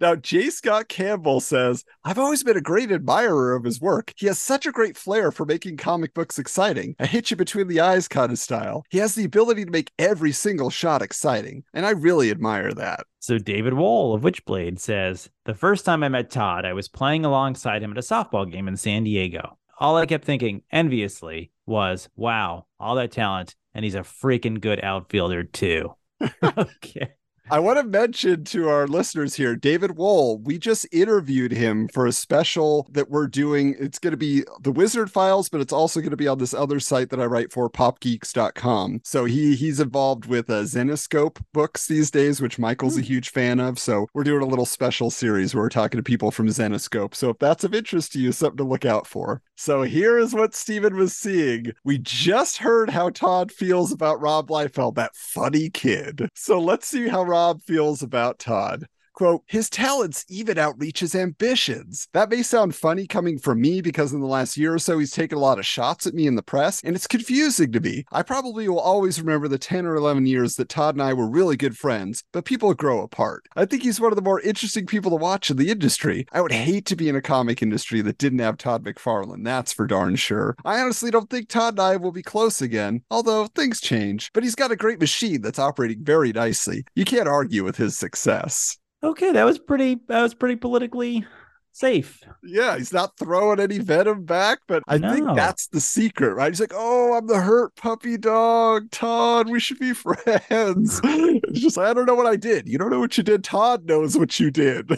Now, J. Scott Campbell says, I've always been a great admirer of his work. He has such a great flair for making comic books exciting, a hit you between the eyes kind of style. He has the ability to make every single shot exciting, and I really admire that. So David Wohl of Witchblade says, the first time I met Todd, I was playing alongside him at a softball game in San Diego. All I kept thinking, enviously, was, wow, all that talent, and he's a freaking good outfielder, too. Okay. I want to mention to our listeners here, David Wohl, we just interviewed him for a special that we're doing. It's going to be the Wizard Files, but it's also going to be on this other site that I write for, pop geeks dot com. So he he's involved with uh, Zenoscope books these days, which Michael's a huge fan of. So we're doing a little special series where we're talking to people from Zenoscope. So if that's of interest to you, something to look out for. So here is what Stephen was seeing. We just heard how Todd feels about Rob Liefeld, that funny kid. So let's see how Rob feels about Todd. Quote, his talents even outreach his ambitions. That may sound funny coming from me because in the last year or so, he's taken a lot of shots at me in the press, and it's confusing to me. I probably will always remember the ten or eleven years that Todd and I were really good friends, but people grow apart. I think he's one of the more interesting people to watch in the industry. I would hate to be in a comic industry that didn't have Todd McFarlane, that's for darn sure. I honestly don't think Todd and I will be close again, although things change, but he's got a great machine that's operating very nicely. You can't argue with his success. Okay, that was pretty that was pretty politically safe. Yeah, he's not throwing any venom back, but I no. think that's the secret, right? He's like, oh, I'm the hurt puppy dog, Todd, we should be friends. It's just, I don't know what I did. You don't know what you did. Todd knows what you did.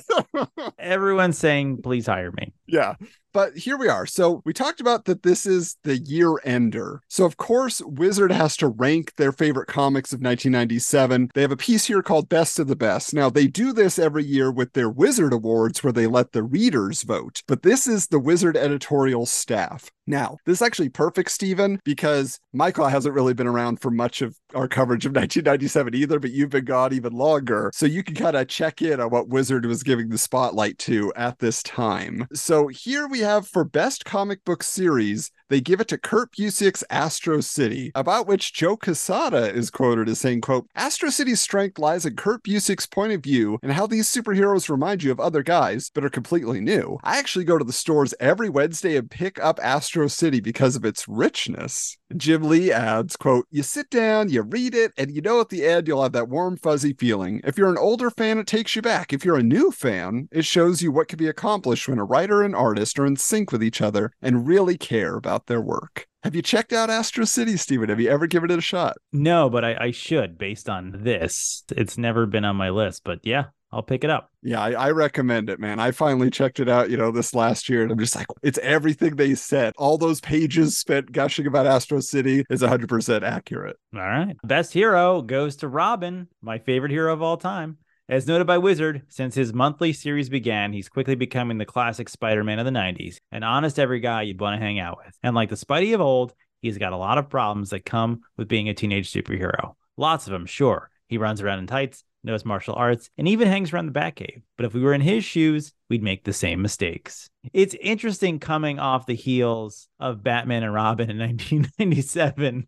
Everyone's saying, please hire me. Yeah. But here we are. So we talked about that this is the year ender. So of course, Wizard has to rank their favorite comics of nineteen ninety-seven. They have a piece here called Best of the Best. Now they do this every year with their Wizard Awards where they let the readers vote. But this is the Wizard editorial staff. Now, this is actually perfect, Stephen, because Michael hasn't really been around for much of our coverage of nineteen ninety-seven either, but you've been gone even longer. So you can kind of check in on what Wizard was giving the spotlight to at this time. So here we have for Best Comic Book Series, they give it to Kurt Busiek's Astro City, about which Joe Quesada is quoted as saying, quote, Astro City's strength lies in Kurt Busiek's point of view and how these superheroes remind you of other guys, but are completely new. I actually go to the stores every Wednesday and pick up Astro City because of its richness. Jim Lee adds, quote, you sit down, you read it, and you know at the end you'll have that warm, fuzzy feeling. If you're an older fan, it takes you back. If you're a new fan, it shows you what can be accomplished when a writer and artist are in sync with each other and really care about their work. Have you checked out Astro City, Stephen? Have you ever given it a shot? No, but I, I should based on this. It's never been on my list, but yeah, I'll pick it up. Yeah, I, I recommend it, man. I finally checked it out, you know, this last year, and I'm just like, it's everything they said. All those pages spent gushing about Astro City is one hundred percent accurate. All right. Best hero goes to Robin, my favorite hero of all time. As noted by Wizard, since his monthly series began, he's quickly becoming the classic Spider-Man of the nineties, an honest every guy you'd want to hang out with. And like the Spidey of old, he's got a lot of problems that come with being a teenage superhero. Lots of them, sure. He runs around in tights, knows martial arts, and even hangs around the Batcave. But if we were in his shoes, we'd make the same mistakes. It's interesting coming off the heels of Batman and Robin in nineteen ninety-seven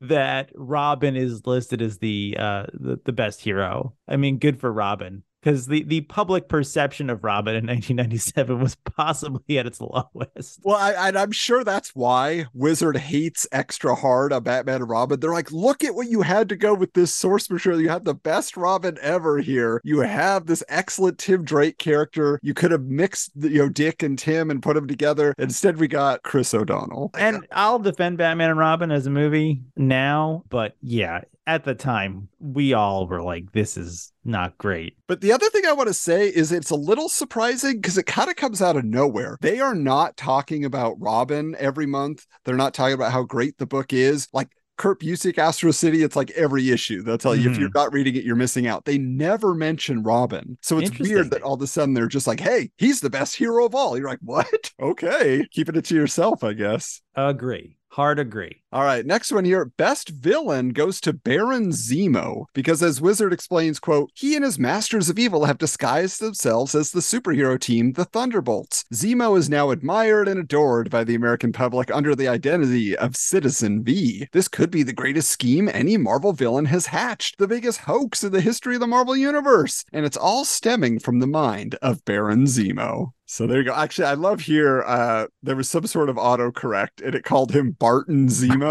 that Robin is listed as the, uh, the the best hero. I mean, good for Robin, because the, the public perception of Robin in nineteen ninety-seven was possibly at its lowest. Well, I, and I'm sure that's why Wizard hates extra hard on Batman and Robin. They're like, look at what you had to go with this source material. You have the best Robin ever here. You have this excellent Tim Drake character. You could have mixed, you know, Dick and Tim and put them together. Instead, we got Chris O'Donnell. And yeah. I'll defend Batman and Robin as a movie now, but yeah, at the time, we all were like, this is not great. But the other thing I want to say is it's a little surprising because it kind of comes out of nowhere. They are not talking about Robin every month. They're not talking about how great the book is. Like, Kurt Busiek, Astro City, it's like every issue. They'll tell you, mm-hmm. if you're not reading it, you're missing out. They never mention Robin. So it's weird that all of a sudden they're just like, hey, he's the best hero of all. You're like, what? Okay. Keeping it to yourself, I guess. Agree. Hard agree. All right, next one here. Best villain goes to Baron Zemo because, as Wizard explains, quote, he and his masters of evil have disguised themselves as the superhero team, the Thunderbolts. Zemo is now admired and adored by the American public under the identity of Citizen V. This could be the greatest scheme any Marvel villain has hatched, the biggest hoax in the history of the Marvel Universe. And it's all stemming from the mind of Baron Zemo. So there you go. Actually, I love here, uh, there was some sort of autocorrect and it called him Barton Zemo.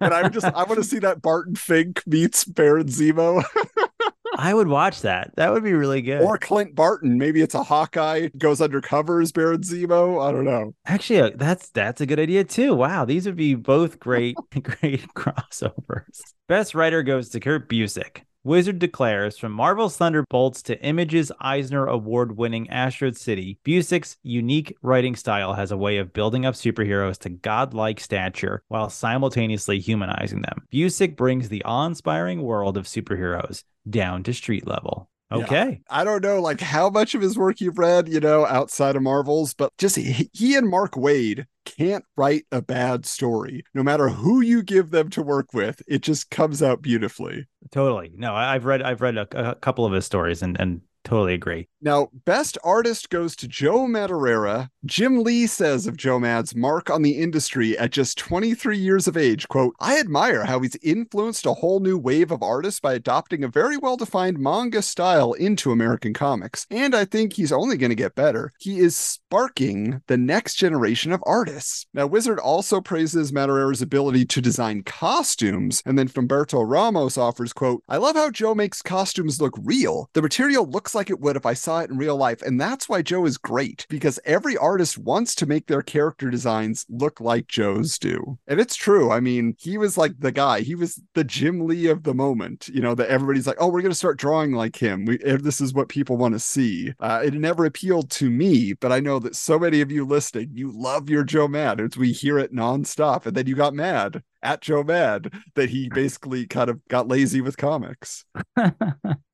And I just, I want to see that Barton Fink meets Baron Zemo. I would watch that. That would be really good. Or Clint Barton. Maybe it's a Hawkeye, goes undercover as Baron Zemo. I don't know. Actually, that's that's a good idea too. Wow, these would be both great, great crossovers. Best writer goes to Kurt Busiek. Wizard declares, from Marvel's Thunderbolts to Image's Eisner Award-winning Astro City, Busiek's unique writing style has a way of building up superheroes to godlike stature while simultaneously humanizing them. Busiek brings the awe-inspiring world of superheroes down to street level. Okay. Yeah. I don't know, like, how much of his work you've read, you know, outside of Marvel's, but just he, he and Mark Waid can't write a bad story. No matter who you give them to work with, it just comes out beautifully. Totally. No, I've read, I've read a, a couple of his stories and, and totally agree. Now, best artist goes to Joe Madureira. Jim Lee says of Joe Mad's mark on the industry at just twenty-three years of age, quote, I admire how he's influenced a whole new wave of artists by adopting a very well-defined manga style into American comics. And I think he's only going to get better. He is sparking the next generation of artists. Now, Wizard also praises Madureira's ability to design costumes. And then Humberto Ramos offers, quote, I love how Joe makes costumes look real. The material looks like it would if I saw it in real life, and that's why Joe is great, because every artist wants to make their character designs look like Joe's do. And it's true. I mean, he was like the guy, he was the Jim Lee of the moment, you know, that everybody's like, oh, we're going to start drawing like him. We, this is what people want to see. Uh, it never appealed to me, but I know that so many of you listening, you love your Joe Mad. It's, we hear it nonstop. And then you got mad at Joe Mad that he basically kind of got lazy with comics.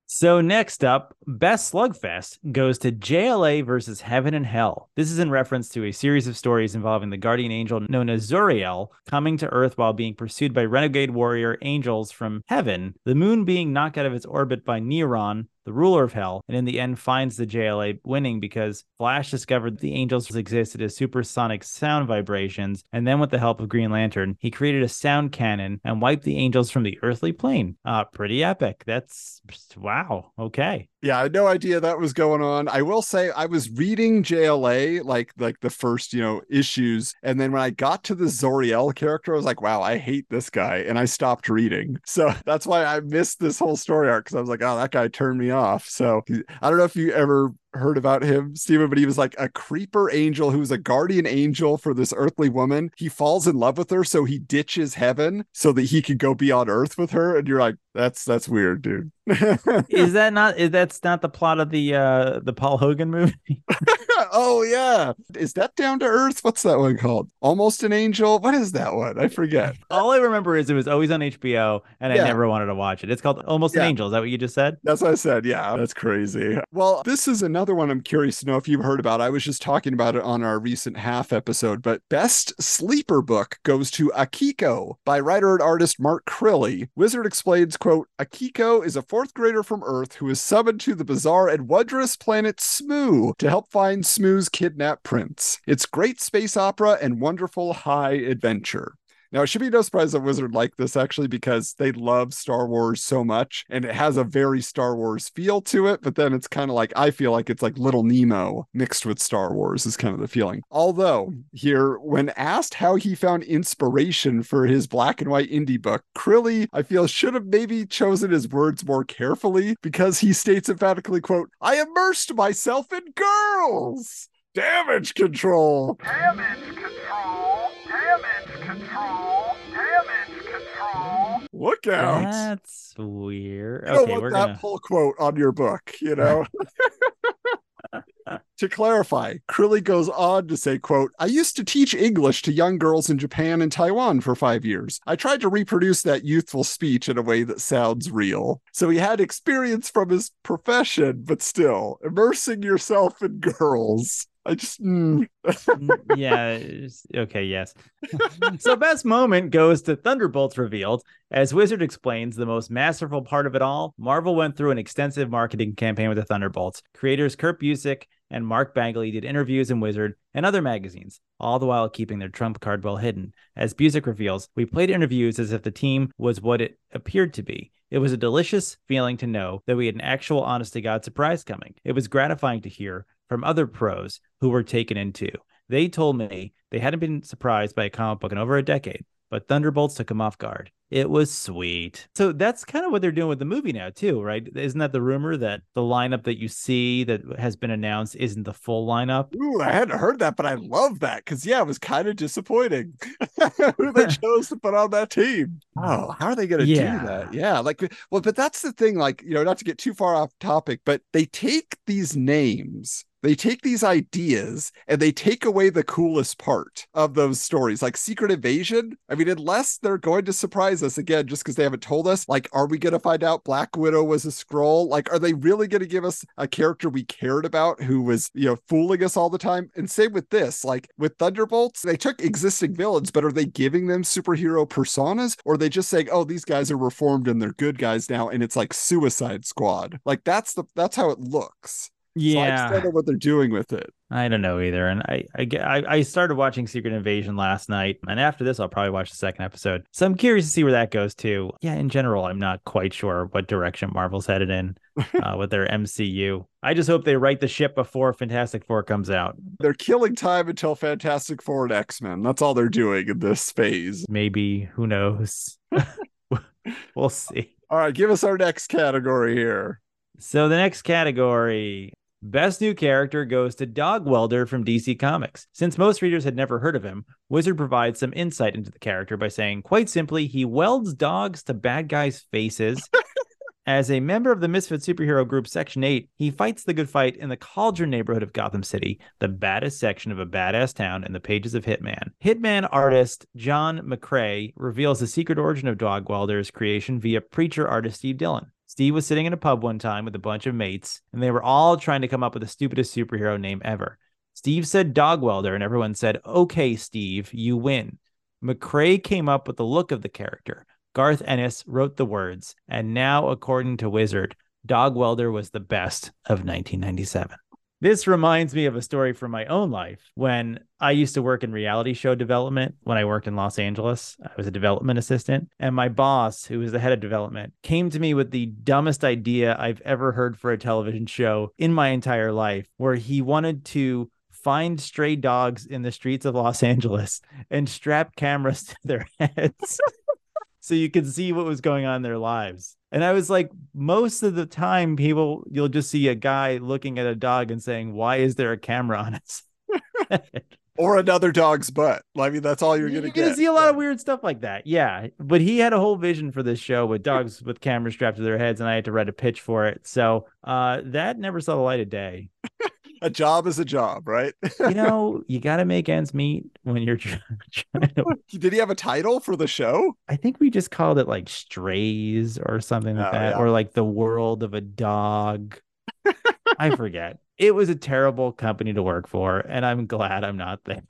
So next up, Best Slugfest goes to J L A versus Heaven and Hell. This is in reference to a series of stories involving the guardian angel known as Zuriel coming to Earth while being pursued by renegade warrior angels from Heaven, the moon being knocked out of its orbit by Neron, the ruler of Hell, and in the end finds the J L A winning because Flash discovered the angels existed as supersonic sound vibrations, and then with the help of Green Lantern, he created a sound cannon and wiped the angels from the earthly plane. Uh, pretty epic. That's, wow, okay. Yeah, I had no idea that was going on. I will say I was reading J L A, like like the first, you know, issues, and then when I got to the Zoriel character, I was like, wow, I hate this guy, and I stopped reading. So that's why I missed this whole story arc, because I was like, oh, that guy turned me off. So I don't know if you ever heard about him, Steven, but he was like a creeper angel who's a guardian angel for this earthly woman. He falls in love with her, so he ditches Heaven so that he could go be on Earth with her. And you're like, that's that's weird, dude. Is that not is that's not the plot of the uh the Paul Hogan movie? Oh yeah. Is that Down to Earth? What's that one called? Almost an Angel? What is that one? I forget. All I remember is it was always on H B O and yeah. I never wanted to watch it. It's called Almost yeah. an Angel. Is that what you just said? That's what I said. Yeah. That's crazy. Well, this is another another one I'm curious to know if you've heard about. I was just talking about it on our recent half episode, but best sleeper book goes to Akiko by writer and artist Mark Crilley. Wizard explains, quote, Akiko is a fourth grader from Earth who is summoned to the bizarre and wondrous planet Smoo to help find Smoo's kidnapped prince. It's great space opera and wonderful high adventure. Now, it should be no surprise that Wizard liked this, actually, because they love Star Wars so much, and it has a very Star Wars feel to it, but then it's kind of like, I feel like it's like Little Nemo mixed with Star Wars is kind of the feeling. Although, here, when asked how he found inspiration for his black and white indie book, Crilley, I feel, should have maybe chosen his words more carefully, because he states emphatically, quote, I immersed myself in girls! Damage control! Damage control! Damage control! Damage control! Look out! That's weird. You don't okay, want we're that gonna... pull quote on your book, you know? To clarify, Crilley goes on to say, quote, I used to teach English to young girls in Japan and Taiwan for five years. I tried to reproduce that youthful speech in a way that sounds real. So he had experience from his profession, but still, immersing yourself in girls. I just, mm. yeah, okay, yes. So best moment goes to Thunderbolts Revealed. As Wizard explains, the most masterful part of it all, Marvel went through an extensive marketing campaign with the Thunderbolts. Creators Kurt Busiek and Mark Bagley did interviews in Wizard and other magazines, all the while keeping their trump card well hidden. As Busiek reveals, we played interviews as if the team was what it appeared to be. It was a delicious feeling to know that we had an actual honest-to-God surprise coming. It was gratifying to hear from other pros who were taken in too. They told me they hadn't been surprised by a comic book in over a decade, but Thunderbolts took them off guard. It was sweet. So that's kind of what they're doing with the movie now too, right? Isn't that the rumor that the lineup that you see that has been announced isn't the full lineup? Ooh, I hadn't heard that, but I love that because, yeah, it was kind of disappointing who they chose to put on that team. Oh, how are they going to yeah. do that? Yeah, like, well, but that's the thing, like, you know, not to get too far off topic, but they take these names, they take these ideas and they take away the coolest part of those stories, like Secret Invasion. I mean, unless they're going to surprise us again, just because they haven't told us, like, are we going to find out Black Widow was a Skrull? Like, are they really going to give us a character we cared about who was, you know, fooling us all the time? And same with this, like with Thunderbolts, they took existing villains, but are they giving them superhero personas? Or are they just saying, oh, these guys are reformed and they're good guys now. And it's like Suicide Squad. Like that's the, that's how it looks. Yeah, so I just don't know what they're doing with it. I don't know either. And I, I, I started watching Secret Invasion last night. And after this, I'll probably watch the second episode. So I'm curious to see where that goes too. Yeah, in general, I'm not quite sure what direction Marvel's headed in uh, with their M C U. I just hope they right the ship before Fantastic Four comes out. They're killing time until Fantastic Four and X-Men. That's all they're doing in this phase. Maybe. Who knows? We'll see. All right. Give us our next category here. So the next category... Best new character goes to Dog Welder from D C Comics. Since most readers had never heard of him, Wizard provides some insight into the character by saying, quite simply, he welds dogs to bad guys' faces. As a member of the Misfit superhero group Section eight, he fights the good fight in the Cauldron neighborhood of Gotham City, the baddest section of a badass town in the pages of Hitman. Hitman artist John McCrae reveals the secret origin of Dog Welder's creation via preacher artist Steve Dillon. Steve was sitting in a pub one time with a bunch of mates, and they were all trying to come up with the stupidest superhero name ever. Steve said Dog Welder, and everyone said, okay, Steve, you win. McCrae came up with the look of the character. Garth Ennis wrote the words, and now, according to Wizard, Dog Welder was the best of nineteen ninety-seven. This reminds me of a story from my own life when I used to work in reality show development. When I worked in Los Angeles, I was a development assistant, and my boss, who was the head of development, came to me with the dumbest idea I've ever heard for a television show in my entire life, where he wanted to find stray dogs in the streets of Los Angeles and strap cameras to their heads so you could see what was going on in their lives. And I was like, most of the time, people, you'll just see a guy looking at a dog and saying, why is there a camera on its head? Or another dog's butt. I mean, that's all you're going to get. You're going to see a lot of weird stuff like that. Yeah. But he had a whole vision for this show with dogs with cameras strapped to their heads, and I had to write a pitch for it. So uh, that never saw the light of day. A job is a job, right? You know, you got to make ends meet when you're trying to... Did he have a title for the show? I think we just called it like Strays or something like oh, that, yeah. Or like The World of a Dog. I forget. It was a terrible company to work for, and I'm glad I'm not there.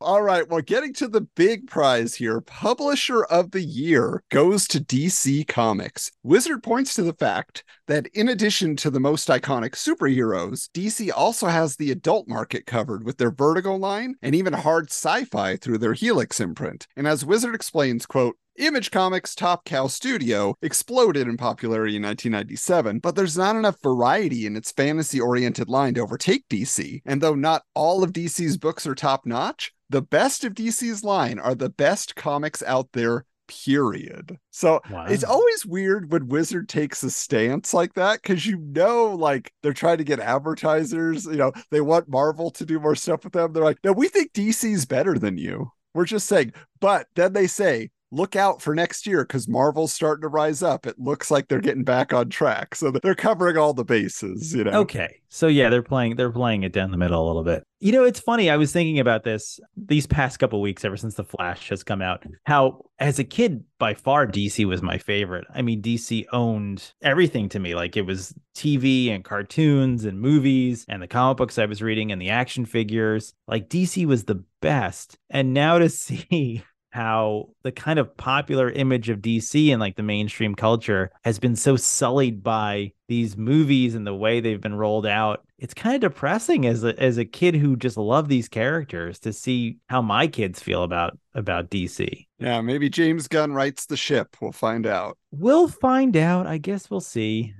All right. Well, getting to the big prize here, Publisher of the Year goes to D C Comics. Wizard points to the fact that in addition to the most iconic superheroes, D C also has the adult market covered with their Vertigo line and even hard sci-fi through their Helix imprint. And as Wizard explains, quote, Image Comics' Top Cow Studio exploded in popularity in nineteen ninety-seven, but there's not enough variety in its fantasy-oriented line to overtake D C. And though not all of D C's books are top-notch, the best of D C's line are the best comics out there, period. So wow. It's always weird when Wizard takes a stance like that, because you know, like, they're trying to get advertisers, you know, they want Marvel to do more stuff with them. They're like, no, we think D C's better than you. We're just saying, but then they say, look out for next year because Marvel's starting to rise up. It looks like they're getting back on track. So they're covering all the bases, you know? Okay. So yeah, they're playing, they're playing it down the middle a little bit. You know, it's funny. I was thinking about this these past couple of weeks, ever since The Flash has come out, how as a kid, by far, D C was my favorite. I mean, D C owned everything to me. Like, it was T V and cartoons and movies and the comic books I was reading and the action figures. Like, D C was the best. And now to see how the kind of popular image of D C and like the mainstream culture has been so sullied by these movies and the way they've been rolled out. It's kind of depressing as a, as a kid who just loved these characters to see how my kids feel about, about D C. Yeah, maybe James Gunn writes the ship. We'll find out. We'll find out. I guess we'll see.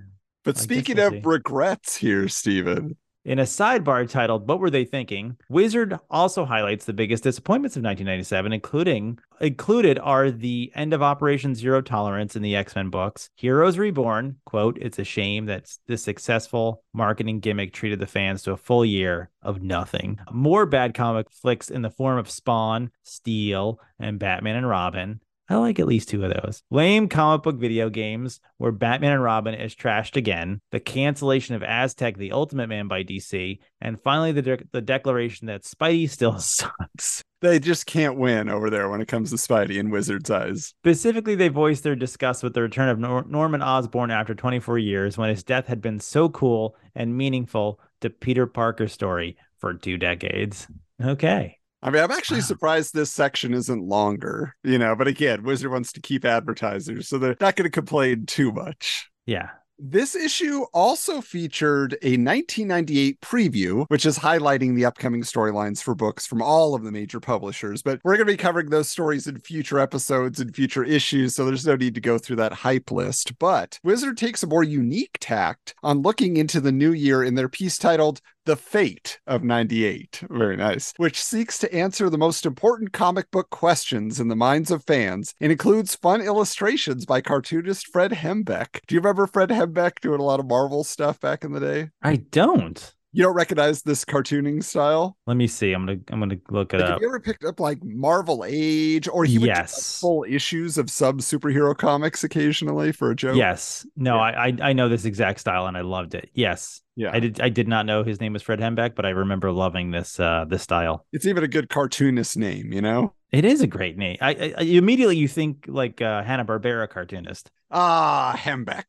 But I speaking we'll of see. regrets here, Stephen. In a sidebar titled, What Were They Thinking?, Wizard also highlights the biggest disappointments of nineteen ninety-seven, including included are the end of Operation Zero Tolerance in the X-Men books, Heroes Reborn, quote, it's a shame that this successful marketing gimmick treated the fans to a full year of nothing. More bad comic flicks in the form of Spawn, Steel, and Batman and Robin. I like at least two of those. Lame comic book video games where Batman and Robin is trashed again. The cancellation of Aztec, the Ultimate Man by D C. And finally, the de- the declaration that Spidey still sucks. They just can't win over there when it comes to Spidey in Wizard's eyes. Specifically, they voiced their disgust with the return of Nor- Norman Osborn after twenty-four years when his death had been so cool and meaningful to Peter Parker's story for two decades. Okay. I mean, I'm actually wow. surprised this section isn't longer, you know, but again, Wizard wants to keep advertisers, so they're not going to complain too much. Yeah. This issue also featured a nineteen ninety-eight preview, which is highlighting the upcoming storylines for books from all of the major publishers. But we're going to be covering those stories in future episodes and future issues, so there's no need to go through that hype list. But Wizard takes a more unique tact on looking into the new year in their piece titled The Fate of ninety-eight. Very nice. Which seeks to answer the most important comic book questions in the minds of fans and includes fun illustrations by cartoonist Fred Hembeck. Do you remember Fred Hembeck doing a lot of Marvel stuff back in the day? I don't. You don't recognize this cartooning style? Let me see. I'm gonna I'm gonna look it like, up. Have you ever picked up like Marvel Age, or he would yes. do, like, full issues of sub superhero comics occasionally for a joke? Yes. No, yeah. I, I I know this exact style and I loved it. Yes. Yeah. I did I did not know his name was Fred Hembeck, but I remember loving this uh this style. It's even a good cartoonist name, you know? It is a great name. I, I immediately you think like uh Hanna-Barbera cartoonist. Ah, Hembeck.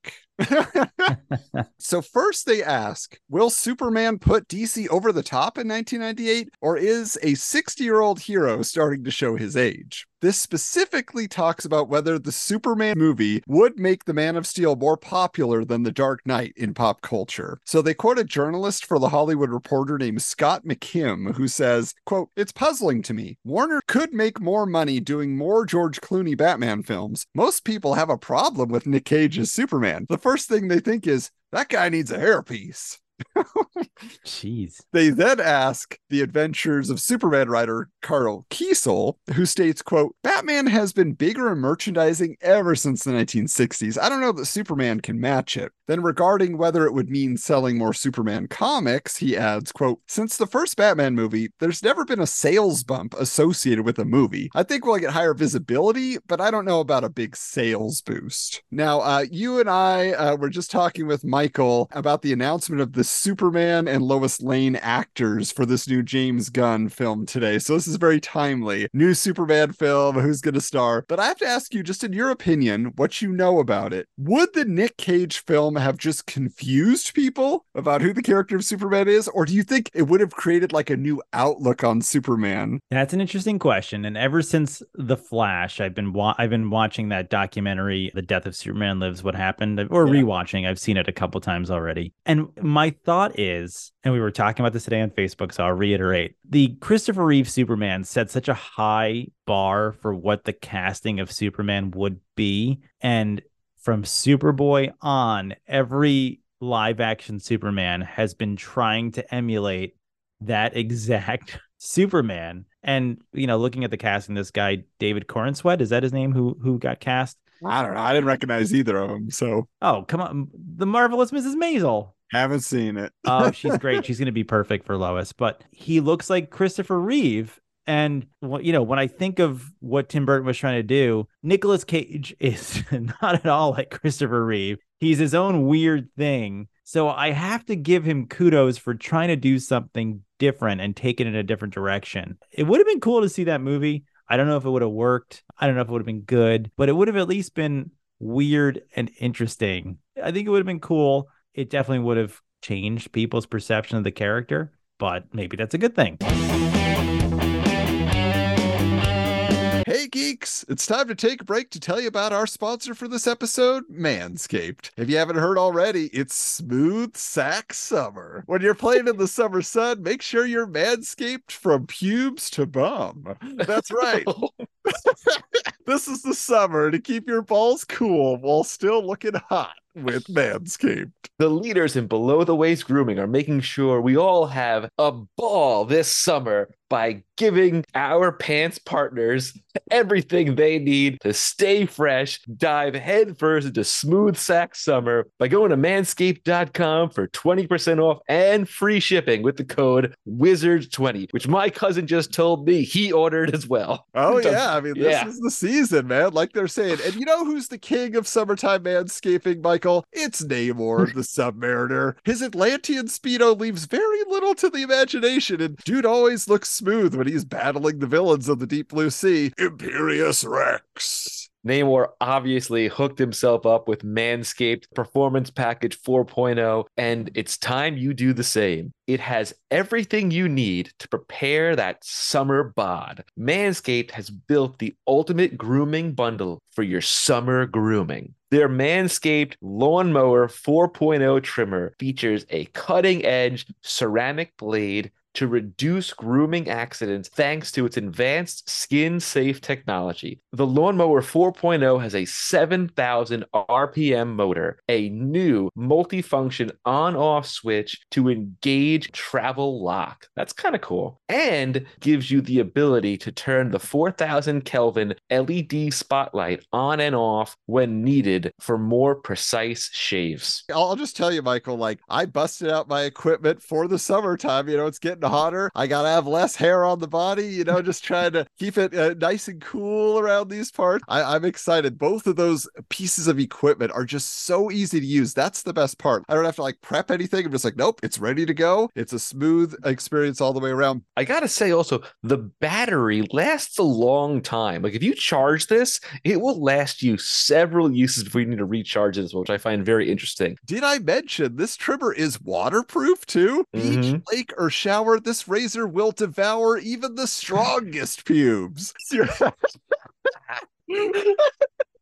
So first they ask, will Superman put D C over the top in nineteen ninety-eight, or is a sixty-year-old hero starting to show his age? This specifically talks about whether the Superman movie would make the Man of Steel more popular than the Dark Knight in pop culture. So they quote a journalist for The Hollywood Reporter named Scott McKim, who says, quote, it's puzzling to me. Warner could make more money doing more George Clooney Batman films. Most people have a problem with Nick Cage's Superman. The first thing they think is, that guy needs a hairpiece. Jeez. They then ask the adventures of Superman writer Carl Kiesel, who states, quote, Batman has been bigger in merchandising ever since the nineteen sixties. I don't know that Superman can match it. Then regarding whether it would mean selling more Superman comics, he adds, quote, since the first Batman movie, there's never been a sales bump associated with a movie. I think we'll get higher visibility, but I don't know about a big sales boost. Now, uh, you and I uh, were just talking with Michael about the announcement of this Superman and Lois Lane actors for this new James Gunn film today. So this is very timely. New Superman film, who's going to star? But I have to ask you, just in your opinion, what you know about it, would the Nick Cage film have just confused people about who the character of Superman is? Or do you think it would have created like a new outlook on Superman? That's an interesting question. And ever since The Flash, I've been wa- I've been watching that documentary, The Death of Superman Lives, What Happened, or yeah. rewatching. I've seen it a couple times already. And my thought is, and we were talking about this today on Facebook, so I'll reiterate, the Christopher Reeve Superman set such a high bar for what the casting of Superman would be. And from Superboy on, every live action Superman has been trying to emulate that exact Superman. And, you know, looking at the casting, this guy, David Corenswet, is that his name? Who who got cast? I don't know. I didn't recognize either of them. So, oh, come on. The Marvelous Missus Maisel. Haven't seen it. Oh, she's great. She's going to be perfect for Lois. But he looks like Christopher Reeve. And, you know, when I think of what Tim Burton was trying to do, Nicolas Cage is not at all like Christopher Reeve. He's his own weird thing. So I have to give him kudos for trying to do something different and take it in a different direction. It would have been cool to see that movie. I don't know if it would have worked. I don't know if it would have been good, but it would have at least been weird and interesting. I think it would have been cool. It definitely would have changed people's perception of the character, but maybe that's a good thing. Hey geeks, it's time to take a break to tell you about our sponsor for this episode, Manscaped. If you haven't heard already, it's smooth sack summer. When you're playing in the summer sun, make sure you're manscaped from pubes to bum. That's right. This is the summer to keep your balls cool while still looking hot with Manscaped. The leaders in below the waist grooming are making sure we all have a ball this summer by giving our pants partners everything they need to stay fresh. Dive headfirst into smooth sack summer by going to manscaped dot com for twenty percent off and free shipping with the code wizard twenty, which my cousin just told me he ordered as well. Oh yeah, I mean, this yeah. is the season, man, like they're saying. And you know who's the king of summertime manscaping, Michael? It's Namor the Submariner. His Atlantean Speedo leaves very little to the imagination, and dude always looks smooth when he's battling the villains of the deep blue sea, Imperious Rex. Namor obviously hooked himself up with Manscaped Performance Package four point oh, and it's time you do the same. It has everything you need to prepare that summer bod. Manscaped has built the ultimate grooming bundle for your summer grooming. Their Manscaped Lawnmower four point oh trimmer features a cutting-edge ceramic blade to reduce grooming accidents thanks to its advanced skin-safe technology. The Lawnmower four point oh has a seven thousand R P M motor, a new multifunction on-off switch to engage travel lock. That's kind of cool. And gives you the ability to turn the four thousand Kelvin L E D spotlight on and off when needed for more precise shaves. I'll just tell you, Michael, like, I busted out my equipment for the summertime. You know, it's getting hotter. I gotta have less hair on the body, you know, just trying to keep it uh, nice and cool around these parts. I, I'm excited. Both of those pieces of equipment are just so easy to use. That's the best part. I don't have to like prep anything. I'm just like, nope, it's ready to go. It's a smooth experience all the way around. I gotta say also, the battery lasts a long time. Like if you charge this, it will last you several uses before you need to recharge this, which I find very interesting. Did I mention this trimmer is waterproof too? Mm-hmm. Beach, lake, or shower, this razor will devour even the strongest pubes.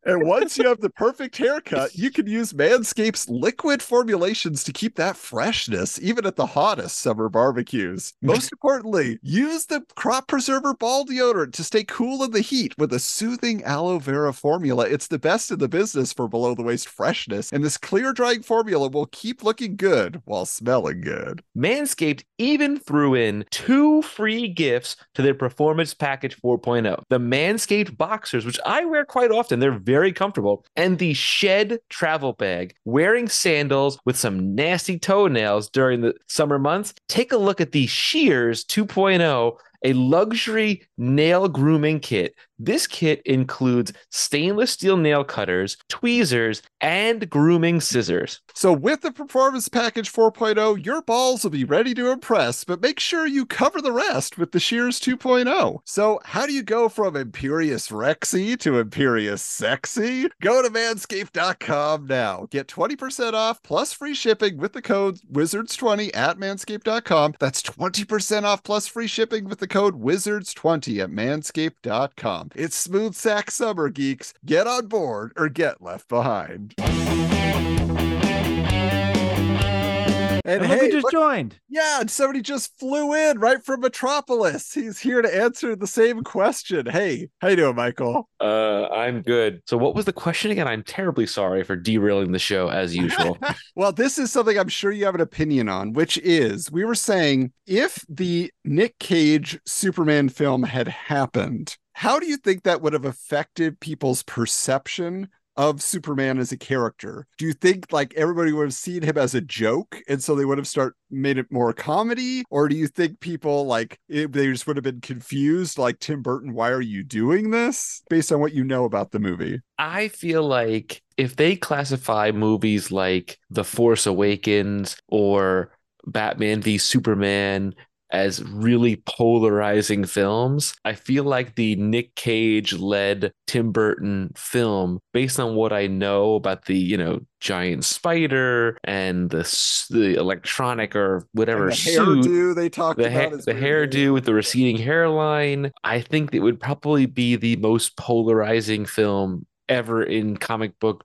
And once you have the perfect haircut, you can use Manscaped's liquid formulations to keep that freshness, even at the hottest summer barbecues. Most importantly, use the Crop Preserver Ball Deodorant to stay cool in the heat with a soothing aloe vera formula. It's the best in the business for below-the-waist freshness, and this clear-drying formula will keep looking good while smelling good. Manscaped even threw in two free gifts to their Performance Package four point oh. The Manscaped Boxers, which I wear quite often, they're very Very comfortable, and the Shed travel bag. Wearing sandals with some nasty toenails during the summer months, take a look at the Shears two point oh, a luxury nail grooming kit. This kit includes stainless steel nail cutters, tweezers, and grooming scissors. So with the Performance Package four point oh, your balls will be ready to impress, but make sure you cover the rest with the Shears two point oh. So how do you go from Imperious Rexy to Imperious Sexy? Go to manscaped dot com now. Get twenty percent off plus free shipping with the code wizards twenty at manscaped dot com. That's twenty percent off plus free shipping with the code wizards twenty at manscaped dot com. It's smooth sack summer, geeks. Get on board or get left behind. And, and hey, look, he just look, joined. Yeah, and somebody just flew in right from Metropolis. He's here to answer the same question. Hey, how you doing, Michael? Uh, I'm good. So what was the question again? I'm terribly sorry for derailing the show as usual. Well, this is something I'm sure you have an opinion on, which is we were saying if the Nick Cage Superman film had happened, how do you think that would have affected people's perception of Superman as a character? Do you think like everybody would have seen him as a joke and so they would have start made it more comedy? Or do you think people like it, they just would have been confused, like, Tim Burton, why are you doing this, based on what you know about the movie? I feel like if they classify movies like The Force Awakens or Batman v Superman as really polarizing films, I feel like the Nick Cage-led Tim Burton film, based on what I know about the, you know, giant spider and the the electronic or whatever the suit, hairdo they talked the about, ha- the hairdo with the receding hairline, I think it would probably be the most polarizing film ever in comic book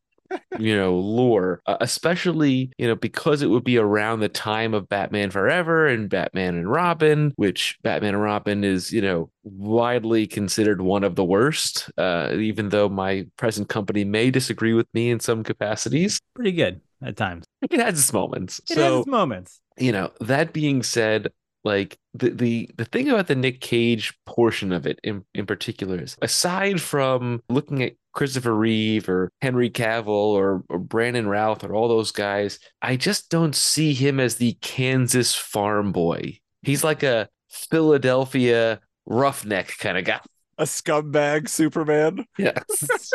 you know, lore, uh, especially, you know, because it would be around the time of Batman Forever and Batman and Robin, which Batman and Robin is, you know, widely considered one of the worst, uh, even though my present company may disagree with me in some capacities. Pretty good at times. It has its moments. It so, has its moments. You know, that being said, like the, the the thing about the Nick Cage portion of it in, in particular is, aside from looking at Christopher Reeve or Henry Cavill or, or Brandon Routh or all those guys, I just don't see him as the Kansas farm boy. He's like a Philadelphia roughneck kind of guy. A scumbag Superman. Yes.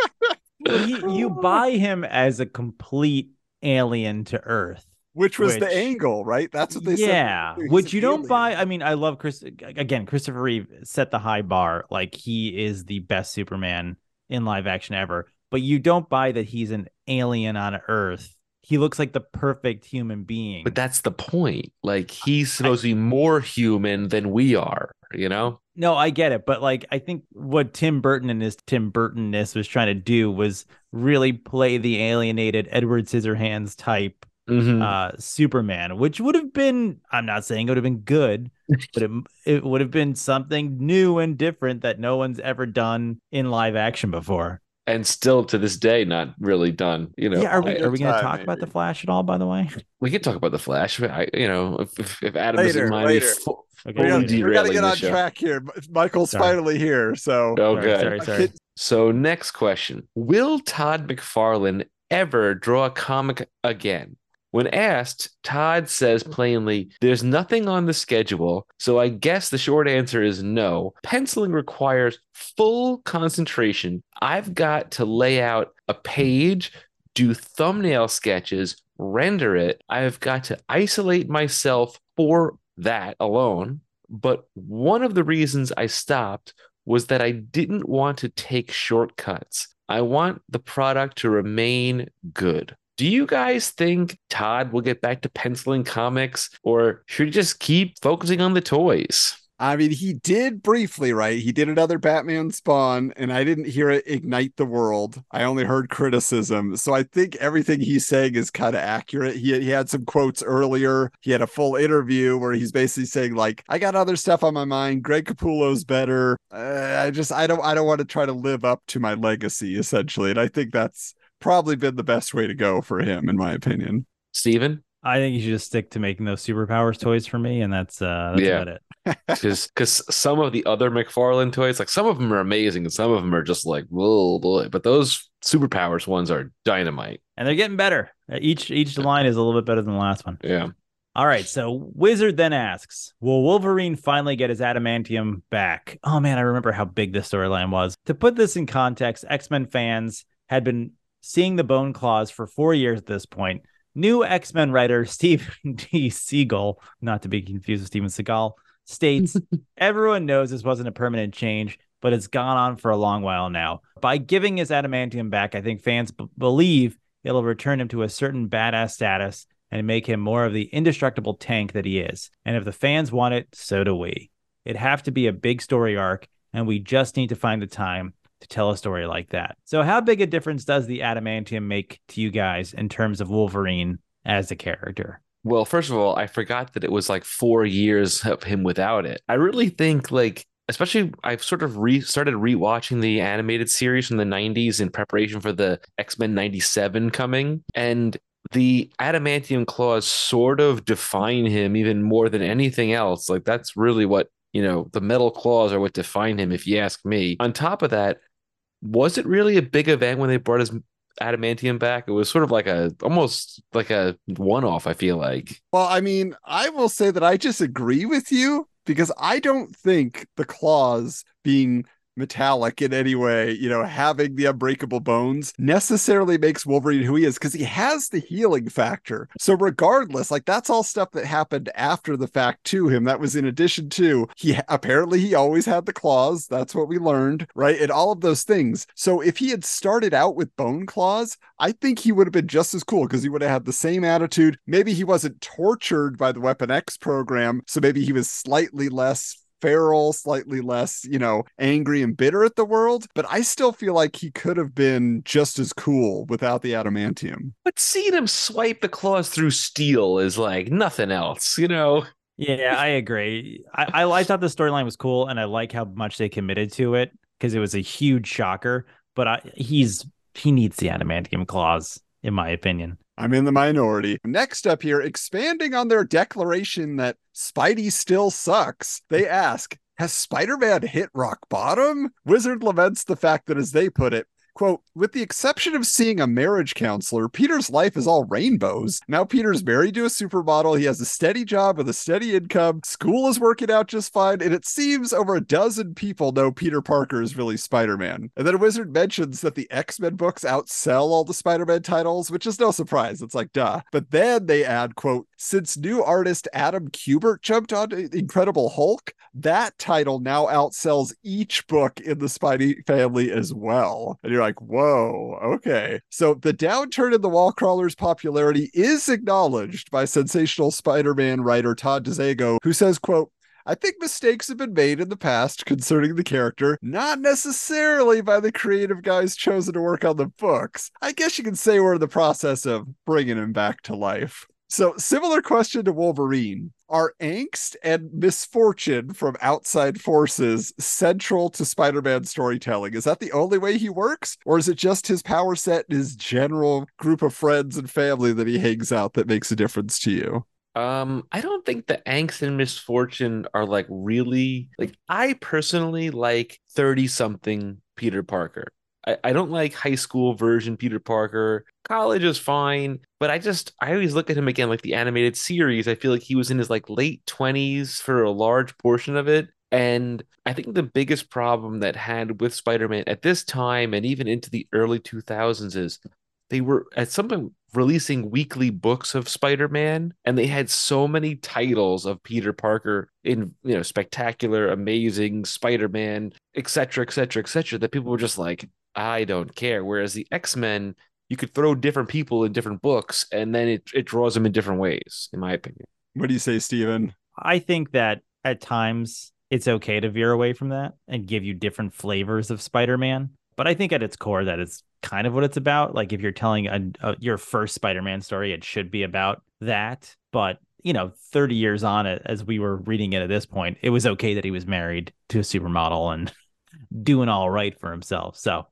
Well, you, you buy him as a complete alien to Earth. Which was which, the angle, right? That's what they yeah. said. Yeah, which you don't alien. buy. I mean, I love Chris. Again, Christopher Reeve set the high bar. Like, he is the best Superman in live action ever, but you don't buy that he's an alien on Earth. He looks like the perfect human being. But that's the point. Like, he's supposed I, to be more human than we are, you know? No, I get it. But like, I think what Tim Burton and his Tim Burton-ness was trying to do was really play the alienated Edward Scissorhands type mm-hmm. uh, Superman, which would have been, I'm not saying it would have been good, but it, it would have been something new and different that no one's ever done in live action before. And still to this day, not really done. You know, yeah, are we, are we going to talk maybe. about The Flash at all, by the way? We can talk about The Flash. I, you know, if, if, if Adam later, doesn't mind later. me full, okay, we're going to get on track here. Michael's sorry. finally here. So, oh, sorry, sorry, sorry. So next question. Will Todd McFarlane ever draw a comic again? When asked, Todd says plainly, there's nothing on the schedule, so I guess the short answer is no. Penciling requires full concentration. I've got to lay out a page, do thumbnail sketches, render it. I've got to isolate myself for that alone. But one of the reasons I stopped was that I didn't want to take shortcuts. I want the product to remain good. Do you guys think Todd will get back to penciling comics, or should he just keep focusing on the toys? I mean, he did briefly, right? He did another Batman Spawn, and I didn't hear it ignite the world. I only heard criticism. So I think everything he's saying is kind of accurate. He, he had some quotes earlier. He had a full interview where he's basically saying, like, I got other stuff on my mind. Greg Capullo's better. Uh, I just, I don't, I don't want to try to live up to my legacy, essentially. And I think that's probably been the best way to go for him, in my opinion. Steven? I think you should just stick to making those superpowers toys for me, and that's, uh, that's yeah. about it. Because some of the other McFarlane toys, like, some of them are amazing, and some of them are just like, whoa, boy. But those superpowers ones are dynamite. And they're getting better. Each each line is a little bit better than the last one. Yeah. All right, so Wizard then asks, will Wolverine finally get his adamantium back? Oh, man, I remember how big this storyline was. To put this in context, X-Men fans had been seeing the Bone Claws for four years at this point. New X-Men writer Steven D. Seagal, not to be confused with Steven Seagal, states, everyone knows this wasn't a permanent change, but it's gone on for a long while now. By giving his adamantium back, I think fans b- believe it'll return him to a certain badass status and make him more of the indestructible tank that he is. And if the fans want it, so do we. It'd have to be a big story arc, and we just need to find the time to tell a story like that. So how big a difference does the adamantium make to you guys in terms of Wolverine as a character? Well, first of all, I forgot that it was like four years of him without it. I really think, like, especially I've sort of re- started rewatching the animated series from the nineties in preparation for the X-Men ninety-seven coming, and the adamantium claws sort of define him even more than anything else. Like, that's really what, you know, the metal claws are what define him, if you ask me. On top of that, was it really a big event when they brought his adamantium back? It was sort of like a, almost like a one-off, I feel like. Well, I mean, I will say that I disagree with you, because I don't think the claws being metallic in any way, you know, having the unbreakable bones necessarily makes Wolverine who he is, because he has the healing factor. So regardless, like, that's all stuff that happened after the fact to him. That was in addition to, he apparently he always had the claws. That's what we learned, right? And all of those things. So if he had started out with bone claws, I think he would have been just as cool, because he would have had the same attitude. Maybe he wasn't tortured by the Weapon X program, so maybe he was slightly less feral, slightly less, you know, angry and bitter at the world, but I still feel like he could have been just as cool without the adamantium. But seeing him swipe the claws through steel is like nothing else, you know? Yeah, I agree. I, I thought the storyline was cool, and I like how much they committed to it, because it was a huge shocker, but I, he's he needs the adamantium claws, in my opinion. I'm in the minority. Next up here, expanding on their declaration that Spidey still sucks, they ask, has Spider-Man hit rock bottom? Wizard laments the fact that, as they put it, quote, with the exception of seeing a marriage counselor, Peter's life is all rainbows. Now Peter's married to a supermodel, he has a steady job with a steady income, school is working out just fine, and it seems over a dozen people know Peter Parker is really Spider-Man. And then Wizard mentions that the X-Men books outsell all the Spider-Man titles, which is no surprise, it's like, duh. But then they add, quote, since new artist Adam Kubert jumped on Incredible Hulk, that title now outsells each book in the Spidey family as well. And you're like, whoa, okay. So the downturn in the Wallcrawler's popularity is acknowledged by sensational Spider-Man writer Todd DeZago, who says, quote, I think mistakes have been made in the past concerning the character, not necessarily by the creative guys chosen to work on the books. I guess you can say we're in the process of bringing him back to life. So, similar question to Wolverine. Are angst and misfortune from outside forces central to Spider-Man storytelling? Is that the only way he works? Or is it just his power set and his general group of friends and family that he hangs out that makes a difference to you? Um, I don't think the angst and misfortune are like really... like, I personally like thirty-something Peter Parker. I, I don't like high school version Peter Parker. College is fine, but I just, I always look at him again, like the animated series. I feel like he was in his like late twenties for a large portion of it. And I think the biggest problem that had with Spider-Man at this time and even into the early two thousands is they were at some point releasing weekly books of Spider-Man, and they had so many titles of Peter Parker in, you know, Spectacular, Amazing, Spider-Man, et cetera, et cetera, et cetera, that people were just like, I don't care. Whereas the X-Men, you could throw different people in different books, and then it, it draws them in different ways, in my opinion. What do you say, Steven? I think that at times it's okay to veer away from that and give you different flavors of Spider-Man. But I think at its core, that is kind of what it's about. Like, if you're telling a, a, your first Spider-Man story, it should be about that. But, you know, thirty years on, as we were reading it at this point, it was okay that he was married to a supermodel and doing all right for himself. So.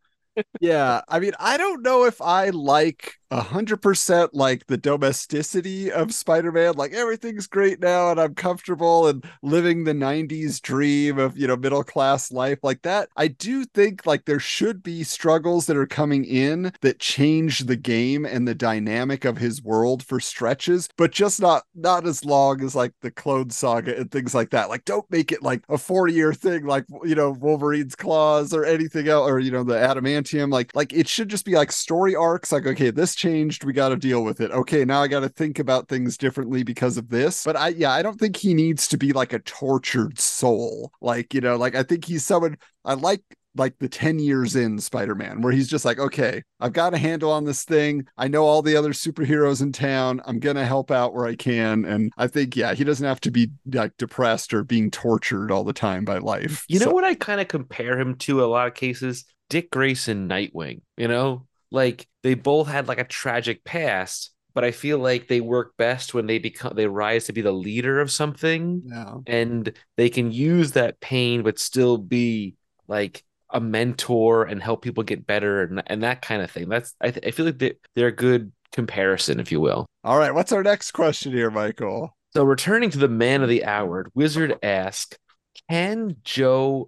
Yeah, I mean, I don't know if I like one hundred percent like the domesticity of Spider-Man, like everything's great now and I'm comfortable and living the nineties dream of, you know, middle class life like that. I do think like there should be struggles that are coming in that change the game and the dynamic of his world for stretches, but just not not as long as like the Clone Saga and things like that. Like don't make it like a four-year thing like, you know, Wolverine's claws or anything else, or, you know, the adamantium. Like like it should just be like story arcs, like, okay, this changed, we got to deal with it. Okay, now I got to think about things differently because of this. But I, yeah, I don't think he needs to be like a tortured soul. Like, you know, like I think he's someone I like. Like the ten years in Spider-Man where he's just like, okay, I've got a handle on this thing. I know all the other superheroes in town. I'm going to help out where I can. And I think, yeah, he doesn't have to be like depressed or being tortured all the time by life. You so. know what I kind of compare him to a lot of cases? Dick Grayson, Nightwing, you know, like they both had like a tragic past, but I feel like they work best when they become, they rise to be the leader of something yeah. and they can use that pain, but still be like a mentor and help people get better and, and that kind of thing. That's I, th- I feel like they, they're a good comparison, if you will. All right. What's our next question here, Michael? So returning to the man of the hour, Wizard asks, can Joe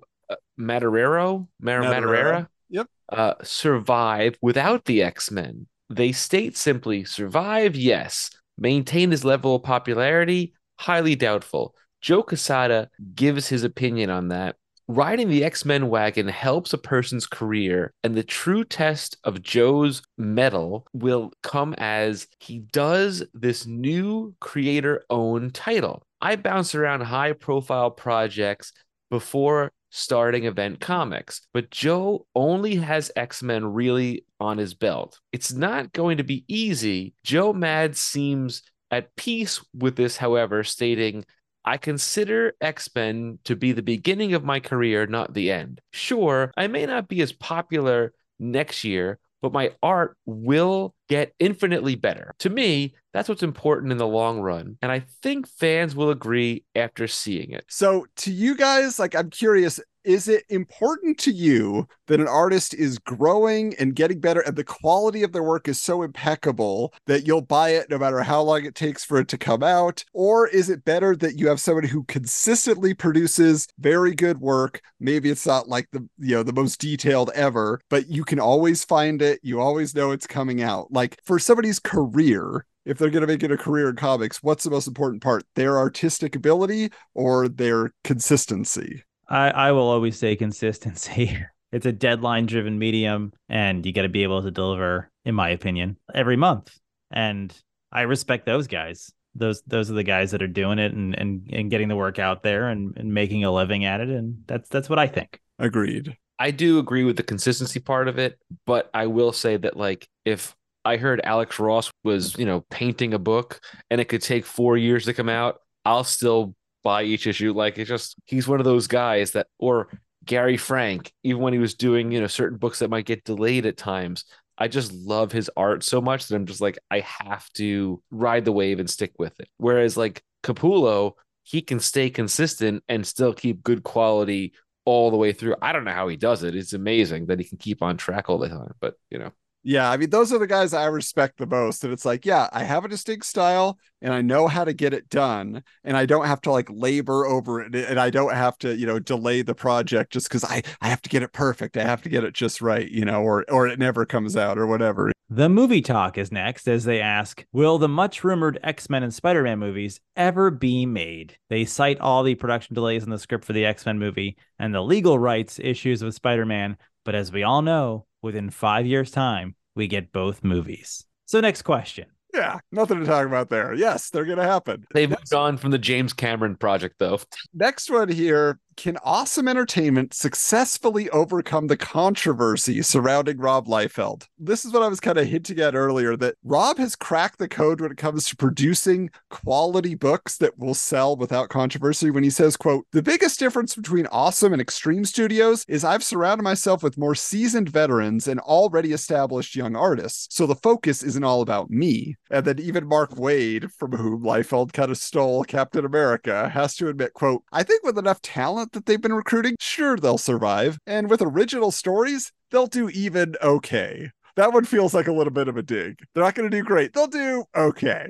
Madureira, Mar- Madureira yep. uh, survive without the X-Men? They state simply, survive, yes. Maintain his level of popularity, highly doubtful. Joe Quesada gives his opinion on that. Riding the X-Men wagon helps a person's career, and the true test of Joe's mettle will come as he does this new creator-owned title. I bounce around high-profile projects before starting Event Comics, but Joe only has X-Men really on his belt. It's not going to be easy. Joe Mad seems at peace with this, however, stating, I consider X-Men to be the beginning of my career, not the end. Sure, I may not be as popular next year, but my art will get infinitely better. To me, that's what's important in the long run. And I think fans will agree after seeing it. So to you guys, like, I'm curious, is it important to you that an artist is growing and getting better and the quality of their work is so impeccable that you'll buy it no matter how long it takes for it to come out? Or is it better that you have somebody who consistently produces very good work? Maybe it's not like the, you know, the most detailed ever, but you can always find it. You always know it's coming out. Like for somebody's career, if they're going to make it a career in comics, what's the most important part? Their artistic ability or their consistency? I, I will always say consistency. It's a deadline-driven medium, and you got to be able to deliver, in my opinion, every month. And I respect those guys. Those those are the guys that are doing it and and, and getting the work out there and, and making a living at it. And that's that's what I think. Agreed. I do agree with the consistency part of it, but I will say that, like, if I heard Alex Ross was, you know, painting a book and it could take four years to come out, I'll still buy each issue. Like, it's just, he's one of those guys that, or Gary Frank, even when he was doing, you know, certain books that might get delayed at times, I just love his art so much that I'm just like, I have to ride the wave and stick with it. Whereas like Capullo, he can stay consistent and still keep good quality all the way through. I don't know how he does it. It's amazing that he can keep on track all the time, but you know. Yeah, I mean, those are the guys I respect the most. And it's like, yeah, I have a distinct style and I know how to get it done. And I don't have to like labor over it. And I don't have to, you know, delay the project just because I, I have to get it perfect. I have to get it just right, you know, or, or it never comes out or whatever. The movie talk is next as they ask, will the much rumored X-Men and Spider-Man movies ever be made? They cite all the production delays in the script for the X-Men movie and the legal rights issues with Spider-Man. But as we all know, within five years' time, we get both movies. So next question. Yeah, nothing to talk about there. Yes, they're going to happen. They've moved on from the James Cameron project, though. Next one here. Can Awesome Entertainment successfully overcome the controversy surrounding Rob Liefeld? This is what I was kind of hinting at earlier, that Rob has cracked the code when it comes to producing quality books that will sell without controversy when he says, quote, the biggest difference between Awesome and Extreme Studios is I've surrounded myself with more seasoned veterans and already established young artists, so the focus isn't all about me. And then even Mark Waid, from whom Liefeld kind of stole Captain America, has to admit, quote, I think with enough talent that they've been recruiting, sure, they'll survive, and with original stories, they'll do even okay. that one feels like a little bit of a dig. They're not going to do great. They'll do okay.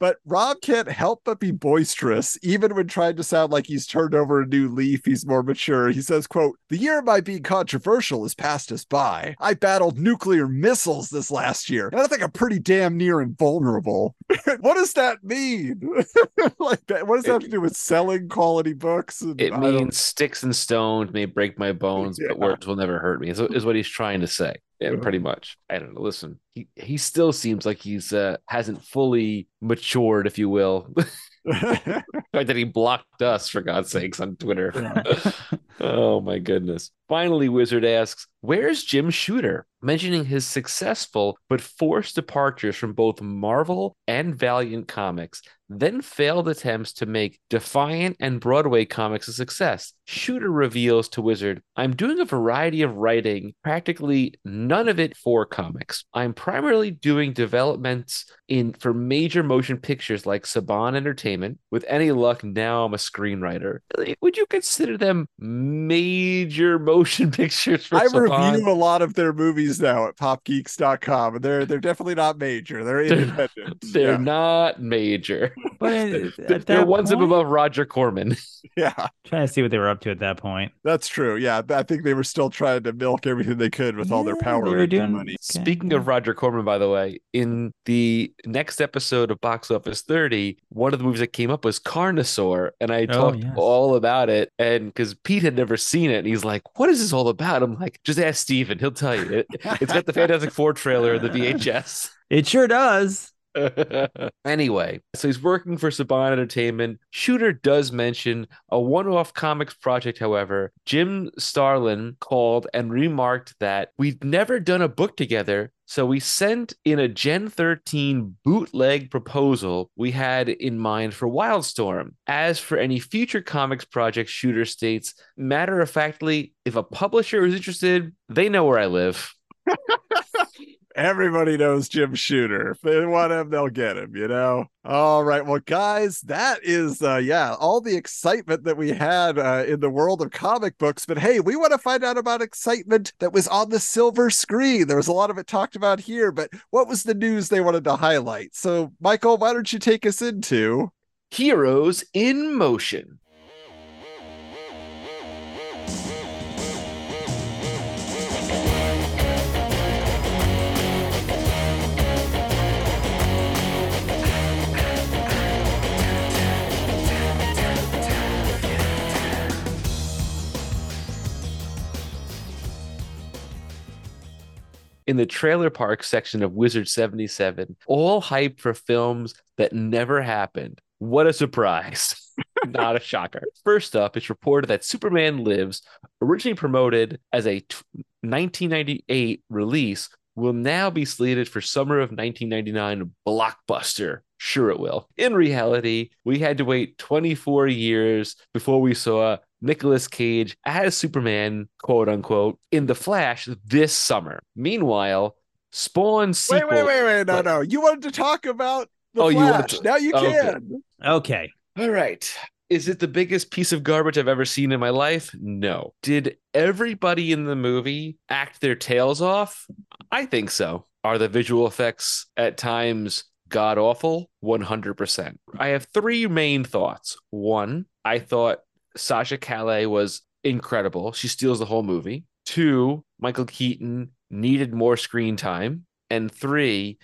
But Rob can't help but be boisterous, even when trying to sound like he's turned over a new leaf. He's more mature. He says, quote, "The year of my being controversial has passed us by. I battled nuclear missiles this last year, and I think I'm pretty damn near invulnerable." What does that mean? Like, that, what does that it, have to do with selling quality books? And, it means sticks and stones may break my bones, yeah. but words will never hurt me, is, is what he's trying to say. Yeah, pretty much. I don't know. Listen, he, he still seems like he's uh, hasn't fully matured, if you will. The fact that he blocked us, for God's sakes, on Twitter. Yeah. Oh, my goodness. Finally, Wizard asks, where's Jim Shooter? Mentioning his successful but forced departures from both Marvel and Valiant Comics, then failed attempts to make Defiant and Broadway Comics a success. Shooter reveals to Wizard, I'm doing a variety of writing, practically none of it for comics. I'm primarily doing developments in for major motion pictures like Saban Entertainment. With any luck, now I'm a screenwriter. Would you consider them major motion pictures for I Saban? Review a lot of their movies now at pop geeks dot com, and they're they're definitely not major. They're independent. They're, they're yeah. not major. But at they're ones up above Roger Corman. Yeah. I'm trying to see what they were up to at that point. That's true. Yeah. I think they were still trying to milk everything they could with yeah, all their power and doing... money. Okay. Speaking of Roger Corman, by the way, in the next episode of Box Office thirty, one of the movies that came up was Carnosaur. And I oh, talked yes. all about it. And because Pete had never seen it, and he's like, what is this all about? I'm like, just ask Steven. He'll tell you. It, it's got the Fantastic Four trailer, the V H S. It sure does. Anyway, so he's working for Saban Entertainment. Shooter does mention a one-off comics project, however. Jim Starlin called and remarked that we've never done a book together. So we sent in a Gen thirteen bootleg proposal we had in mind for Wildstorm. As for any future comics project, Shooter states, matter-of-factly, if a publisher is interested, they know where I live. Everybody knows Jim Shooter. If they want him, they'll get him, you know? All right. Well, guys, that is, uh, yeah, all the excitement that we had uh, in the world of comic books. But hey, we want to find out about excitement that was on the silver screen. There was a lot of it talked about here, but what was the news they wanted to highlight? So, Michael, why don't you take us into Heroes in Motion? In the trailer park section of Wizard seventy-seven, all hype for films that never happened. What a surprise. Not a shocker. First up, it's reported that Superman Lives, originally promoted as a nineteen ninety-eight release, will now be slated for summer of nineteen ninety-nine blockbuster. Sure it will. In reality, we had to wait twenty-four years before we saw Nicolas Cage as Superman, quote unquote, in The Flash this summer. Meanwhile, Spawn sequel. Wait, wait, wait, wait, no, no. You wanted to talk about The oh, Flash. You wanted to... Now you can. Okay. okay. All right. Is it the biggest piece of garbage I've ever seen in my life? No. Did everybody in the movie act their tails off? I think so. Are the visual effects at times god-awful? one hundred percent. I have three main thoughts. One, I thought Sasha Calais was incredible. She steals the whole movie. Two, Michael Keaton needed more screen time. And three,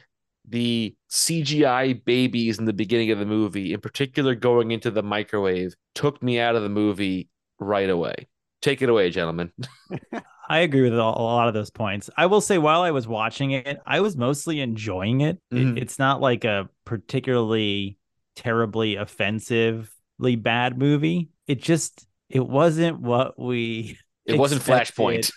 the C G I babies in the beginning of the movie, in particular going into the microwave, took me out of the movie right away. Take it away, gentlemen. I agree with a lot of those points. I will say, while I was watching it, I was mostly enjoying it. Mm-hmm. It's not like a particularly terribly offensively bad movie. It just, it wasn't what we... It wasn't Flashpoint.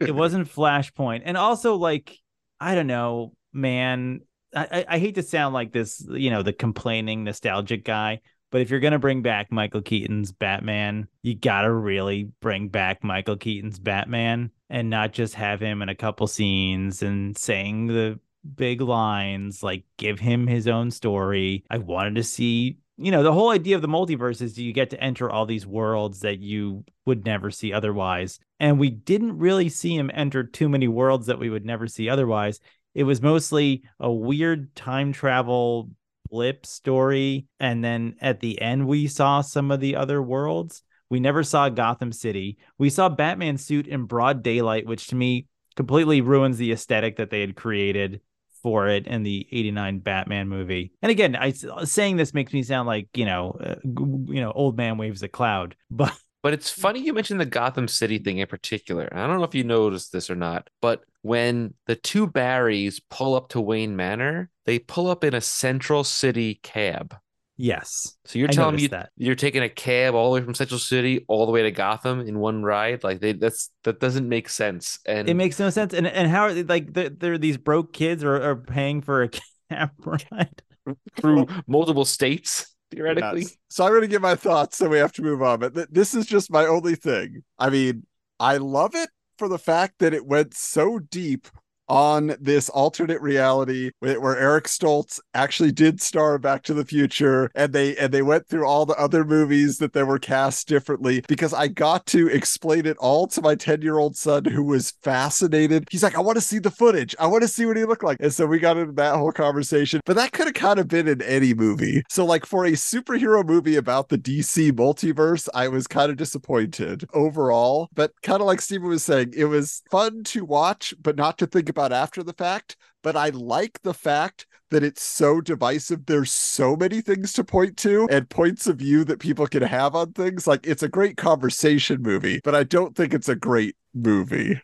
It wasn't Flashpoint. And also, like, I don't know, man, I, I hate to sound like this, you know, the complaining, nostalgic guy, but if you're going to bring back Michael Keaton's Batman, you got to really bring back Michael Keaton's Batman and not just have him in a couple scenes and saying the big lines, like, give him his own story. I wanted to see... You know, the whole idea of the multiverse is you get to enter all these worlds that you would never see otherwise. and we didn't really see him enter too many worlds that we would never see otherwise. It was mostly a weird time travel blip story, and then at the end, we saw some of the other worlds. We never saw Gotham City. We saw Batman's suit in broad daylight, which to me completely ruins the aesthetic that they had created for it in the eighty-nine Batman movie. And again, I saying this makes me sound like, you know, uh, you know, old man waves a cloud, but but it's funny you mentioned the Gotham City thing in particular. I don't know if you noticed this or not, but when the two Barrys pull up to Wayne Manor, they pull up in a Central City cab. Yes. So you're I telling me that. You're taking a cab all the way from Central City all the way to Gotham in one ride? Like they, that's that doesn't make sense. And it makes no sense. And and how are they, like they're, they're these broke kids are, are paying for a cab ride through multiple states? Theoretically. Yes. So I'm going to give my thoughts, so we have to move on. But this is just my only thing. I mean, I love it for the fact that it went so deep on this alternate reality where Eric Stoltz actually did star Back to the Future, and they and they went through all the other movies that they were cast differently, because I got to explain it all to my ten-year-old son, who was fascinated. He's like, I want to see the footage. I want to see what he looked like. And so we got into that whole conversation, but that could have kind of been in any movie. So like for a superhero movie about the D C multiverse, I was kind of disappointed overall, but kind of like Steven was saying, it was fun to watch, but not to think about after the fact. But I like the fact that it's so divisive. There's so many things to point to and points of view that people can have on things. Like, it's a great conversation movie, but I don't think it's a great movie.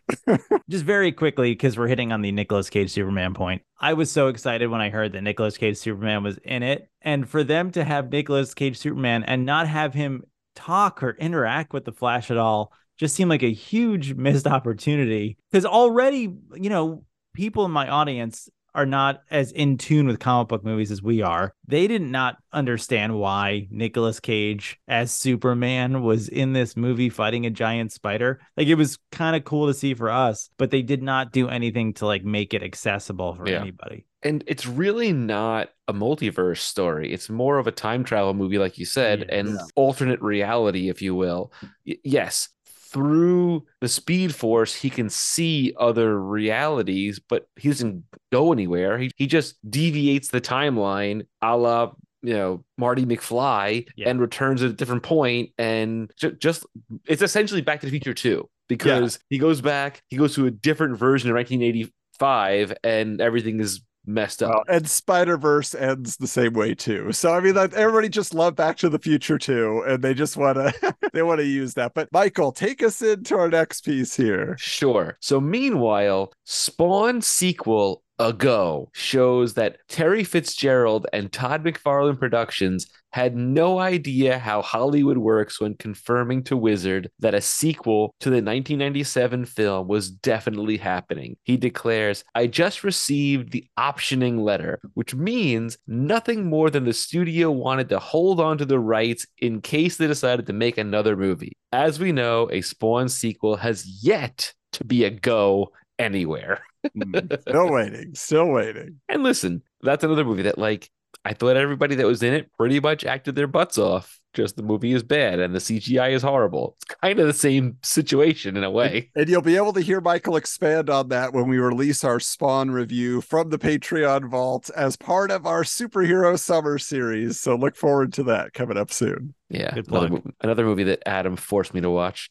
Just very quickly, because we're hitting on the Nicolas Cage Superman point. I was so excited when I heard that Nicolas Cage Superman was in it. And for them to have Nicolas Cage Superman and not have him talk or interact with the Flash at all just seemed like a huge missed opportunity, because already, you know, people in my audience are not as in tune with comic book movies as we are. They did not understand why Nicolas Cage as Superman was in this movie fighting a giant spider. Like, it was kind of cool to see for us, but they did not do anything to like make it accessible for yeah. anybody. And it's really not a multiverse story. It's more of a time travel movie, like you said, yeah. and yeah. alternate reality, if you will. Y- yes. Through the Speed Force, he can see other realities, but he doesn't go anywhere. He he just deviates the timeline, a la, you know, Marty McFly, yeah. and returns at a different point. And ju- just it's essentially Back to the Future two, because yeah. he goes back, he goes to a different version of nineteen eighty-five, and everything is messed up. Oh, and Spider-Verse ends the same way too. So I mean, like, everybody just loved Back to the Future too, and they just want to they want to use that. But Michael, take us into our next piece here. Sure. So meanwhile, Spawn sequel Ago shows that Terry Fitzgerald and Todd McFarlane Productions had no idea how Hollywood works when confirming to Wizard that a sequel to the nineteen ninety-seven film was definitely happening. He declares, "I just received the optioning letter, which means nothing more than the studio wanted to hold on to the rights in case they decided to make another movie." As we know, a Spawn sequel has yet to be a go anywhere. Still waiting, still waiting. And listen, that's another movie that, like, I thought everybody that was in it pretty much acted their butts off. Just the movie is bad and the C G I is horrible. It's kind of the same situation in a way. And you'll be able to hear Michael expand on that when we release our Spawn review from the Patreon vault as part of our superhero summer series. So look forward to that coming up soon. Yeah, another, another movie that Adam forced me to watch.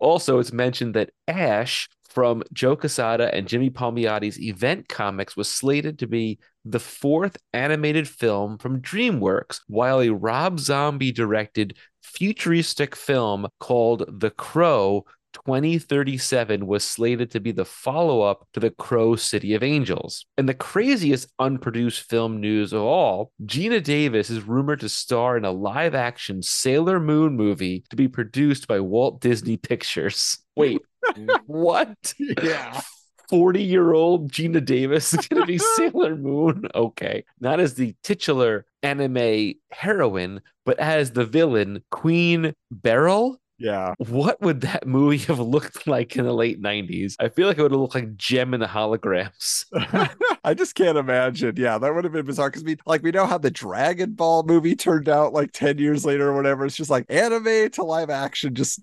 Also, it's mentioned that Ash from Joe Quesada and Jimmy Palmiotti's Event Comics was slated to be the fourth animated film from DreamWorks, while a Rob Zombie-directed futuristic film called The Crow twenty thirty-seven was slated to be the follow-up to The Crow City of Angels. And the craziest unproduced film news of all, Gina Davis is rumored to star in a live-action Sailor Moon movie to be produced by Walt Disney Pictures. Wait, what? Yeah. forty-year-old Gina Davis is going to be Sailor Moon? Okay. Not as the titular anime heroine, but as the villain, Queen Beryl? Yeah. What would that movie have looked like in the late nineties? I feel like it would have looked like Gem and the Holograms. I just can't imagine. Yeah, that would have been bizarre because we like we know how the Dragon Ball movie turned out like ten years later or whatever. It's just like anime to live action, just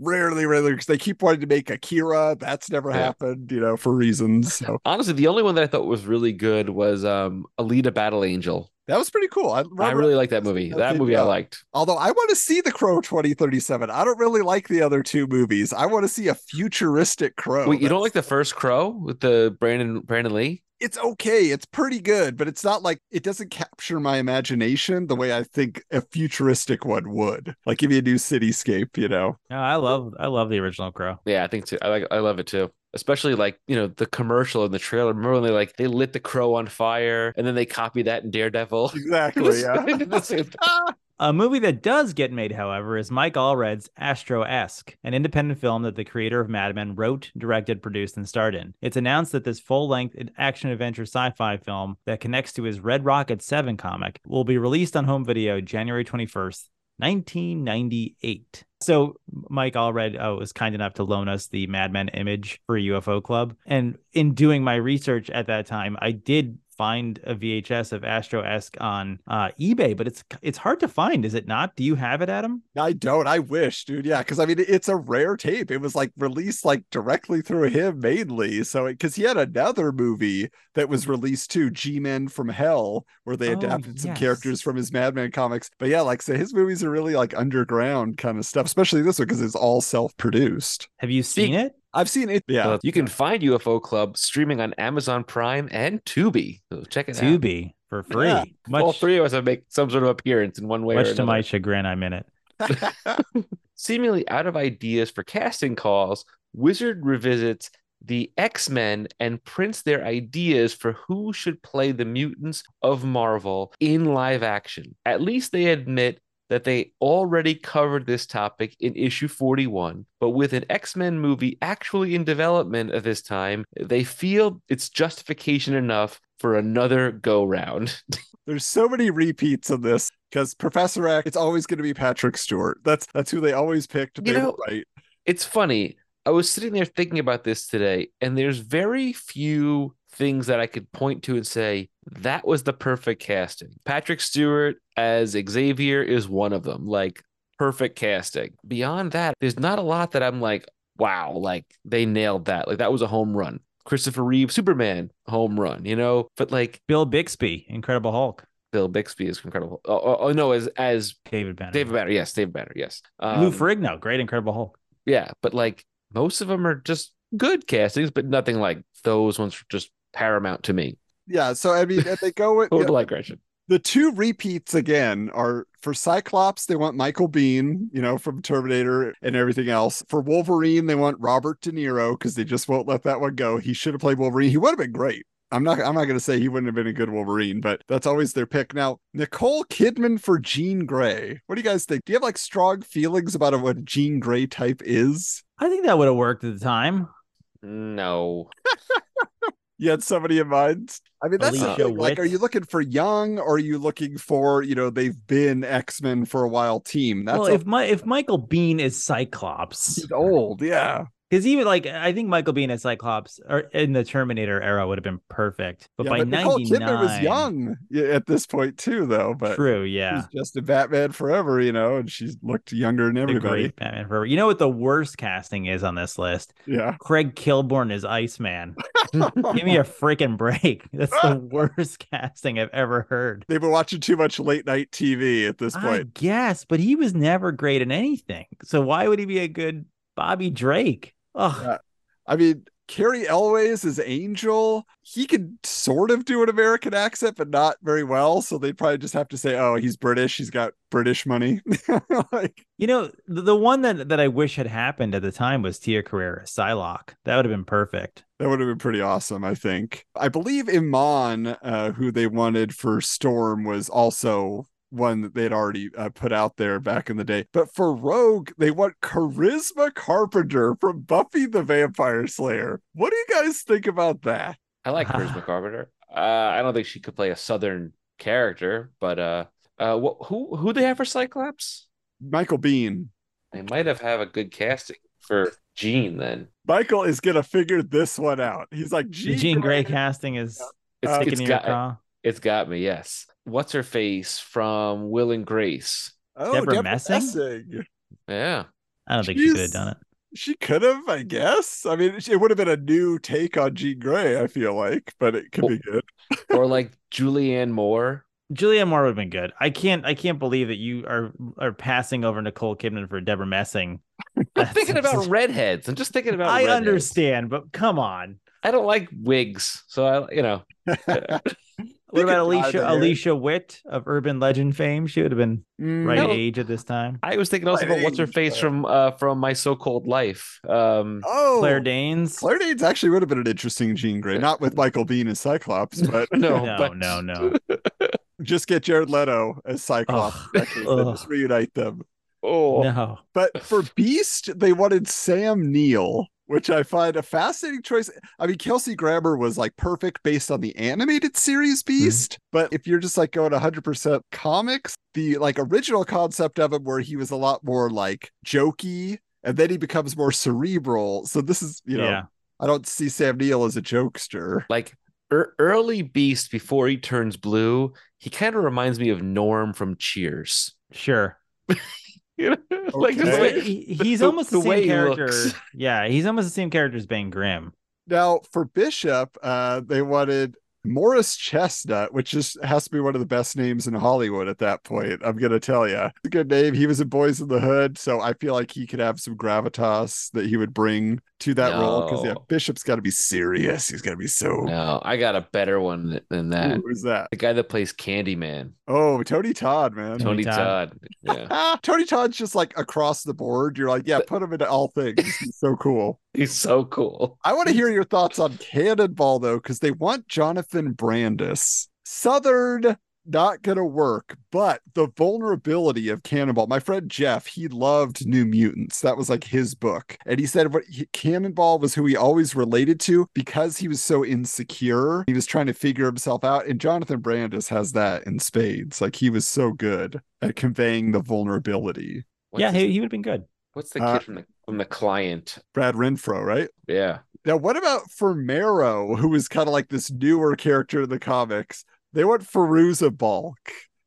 rarely, rarely, because they keep wanting to make Akira. That's never yeah. happened, you know, for reasons. So. Honestly, the only one that I thought was really good was um, Alita Battle Angel. That was pretty cool. I, I really like that movie. That movie I liked. Although I want to see The Crow twenty thirty-seven. I don't really like the other two movies. I want to see a futuristic Crow. Wait, you don't like the first Crow with the Brandon Brandon Lee? It's okay. It's pretty good, but it's not like it doesn't capture my imagination the way I think a futuristic one would. Like give you a new cityscape, you know. Yeah, I love I love the original Crow. Yeah, I think too. I like I love it too. Especially like, you know, the commercial and the trailer. Remember when they like they lit the crow on fire and then they copied that in Daredevil? Exactly. Yeah. A movie that does get made, however, is Mike Allred's Astro-esque, an independent film that the creator of Mad Men wrote, directed, produced, and starred in. It's announced that this full-length action-adventure sci-fi film that connects to his Red Rocket seven comic will be released on home video January twenty-first, nineteen ninety-eight. So Mike Allred oh, was kind enough to loan us the Mad Men image for U F O Club. And in doing my research at that time, I did find a V H S of Astro-esque on uh, eBay, but it's it's hard to find, is it not? Do you have it, Adam? I don't. I wish, dude. Yeah, because I mean, it's a rare tape. It was like released like directly through him mainly. So because he had another movie that was released too, G-Men from Hell, where they oh, adapted yes. some characters from his Mad Men comics. But yeah, like so his movies are really like underground kind of stuff, especially this one because it's all self-produced. Have you seen Be- it? I've seen it. Yeah. Uh, you can find U F O Club streaming on Amazon Prime and Tubi. So check it Tubi out. Tubi for free. Yeah. Much, all three of us have made some sort of appearance in one way much or another. Much to my chagrin, I'm in it. Seemingly out of ideas for casting calls, Wizard revisits the X-Men and prints their ideas for who should play the mutants of Marvel in live action. At least they admit that they already covered this topic in issue forty-one, but with an X-Men movie actually in development at this time, they feel it's justification enough for another go-round. There's so many repeats of this, because Professor X, it's always going to be Patrick Stewart. That's that's who they always picked. You they know, were right. It's funny. I was sitting there thinking about this today, and there's very few things that I could point to and say, that was the perfect casting. Patrick Stewart as Xavier is one of them, like perfect casting. Beyond that, there's not a lot that I'm like, wow, like they nailed that. Like that was a home run. Christopher Reeve, Superman, home run, you know, but like Bill Bixby, Incredible Hulk. Bill Bixby is incredible. Oh, oh, oh no, as, as David Banner. David Banner, yes, David Banner, yes. Um, Lou Ferrigno, great Incredible Hulk. Yeah, but like most of them are just good castings, but nothing like those ones are just paramount to me. Yeah, so I mean, they go with total digression. The two repeats again are for Cyclops, they want Michael Biehn, you know, from Terminator and everything else. For Wolverine, they want Robert De Niro because they just won't let that one go. He should have played Wolverine. He would have been great. I'm not. I'm not going to say he wouldn't have been a good Wolverine, but that's always their pick. Now, Nicole Kidman for Jean Grey. What do you guys think? Do you have like strong feelings about what Jean Grey type is? I think that would have worked at the time. No. You had somebody in mind? I mean, that's the thing. Like, are you looking for young or are you looking for, you know, they've been X-Men for a while team? That's well, a- if my, if Michael Biehn is Cyclops. He's old, yeah. Because even like, I think Michael Biehn as Cyclops or in the Terminator era would have been perfect. But yeah, by but ninety-nine. Nicole Kidman was young at this point too, though. But true, yeah. She's just a Batman Forever, you know, and she's looked younger than everybody. Great Batman Forever. You know what the worst casting is on this list? Yeah. Craig Kilborn as Iceman. Give me a freaking break. That's the worst casting I've ever heard. They've been watching too much late night T V at this point. I guess, but he was never great in anything. So why would he be a good Bobby Drake? Oh, yeah. I mean, Carrie Elways is Angel. He could sort of do an American accent, but not very well. So they'd probably just have to say, oh, he's British. He's got British money. Like, you know, the, the one that, that I wish had happened at the time was Tia Carrere, Psylocke. That would have been perfect. That would have been pretty awesome, I think. I believe Iman, uh, who they wanted for Storm, was also one that they'd already uh, put out there back in the day. But for Rogue, they want Charisma Carpenter from Buffy the Vampire Slayer. What do you guys think about that? I like Charisma Carpenter. Uh, I don't think she could play a Southern character, but uh, uh, wh- who who they have for Cyclops? Michael Biehn. They might have have a good casting for Gene then. Michael is gonna figure this one out. He's like, Gene, Gene Grey casting is it's, sticking it's in got, your craw. It's got me. Yes. What's her face from Will and Grace? Oh, Deborah, Deborah Messing? Messing. Yeah. I don't think She's... she could have done it. She could have, I guess. I mean, it would have been a new take on Jean Grey, I feel like, but it could or, be good. Or like Julianne Moore. Julianne Moore would have been good. I can't I can't believe that you are are passing over Nicole Kidman for Deborah Messing. I'm thinking about redheads. I'm just thinking about I redheads. understand, but come on. I don't like wigs, so I, you know. What about Alicia Alicia Witt of Urban Legend fame? She would have been right no. age at this time. I was thinking also right about age, what's her face but... from uh, from My So-Called Life. Um, oh, Claire Danes. Claire Danes actually would have been an interesting Jean Grey, not with Michael Biehn as Cyclops, but no, no, but... no, no. Just get Jared Leto as Cyclops. Oh. Just reunite them. Oh no! But for Beast, they wanted Sam Neill, which I find a fascinating choice. I mean, Kelsey Grammer was like perfect based on the animated series Beast. Mm-hmm. But if you're just like going one hundred percent comics, the like original concept of him where he was a lot more like jokey and then he becomes more cerebral. So this is, you know, yeah. I don't see Sam Neill as a jokester. Like er- early Beast before he turns blue, he kind of reminds me of Norm from Cheers. Sure. You know, okay. Like the way, he, he's the, almost the, the same way character. Looks. Yeah, he's almost the same character as Ben Grimm. Now for Bishop, uh, they wanted Morris Chestnut, which just has to be one of the best names in Hollywood at that point. I'm gonna tell you, it's a good name. He was in Boys in the Hood, so I feel like he could have some gravitas that he would bring to that no. role. Because yeah, Bishop's got to be serious. He's got to be so. No, I got a better one than that. Ooh, who's that? The guy that plays Candyman. Oh, Tony Todd, man. Tony, Tony Todd. Todd. Yeah. Tony Todd's just like across the board. You're like, yeah, put him into all things. He's so cool. He's so cool. I want to hear your thoughts on Cannonball, though, because they want Jonathan Brandis. Southern, not going to work, but the vulnerability of Cannonball. My friend Jeff, he loved New Mutants. That was like his book. And he said what he, Cannonball was who he always related to because he was so insecure. He was trying to figure himself out. And Jonathan Brandis has that in spades. Like he was so good at conveying the vulnerability. What's yeah, he, he would have been good. What's the kid uh, from the from the Client? Brad Renfro, right? Yeah. Now, what about Fermero, who is kind of like this newer character in the comics? They want Feruza Balk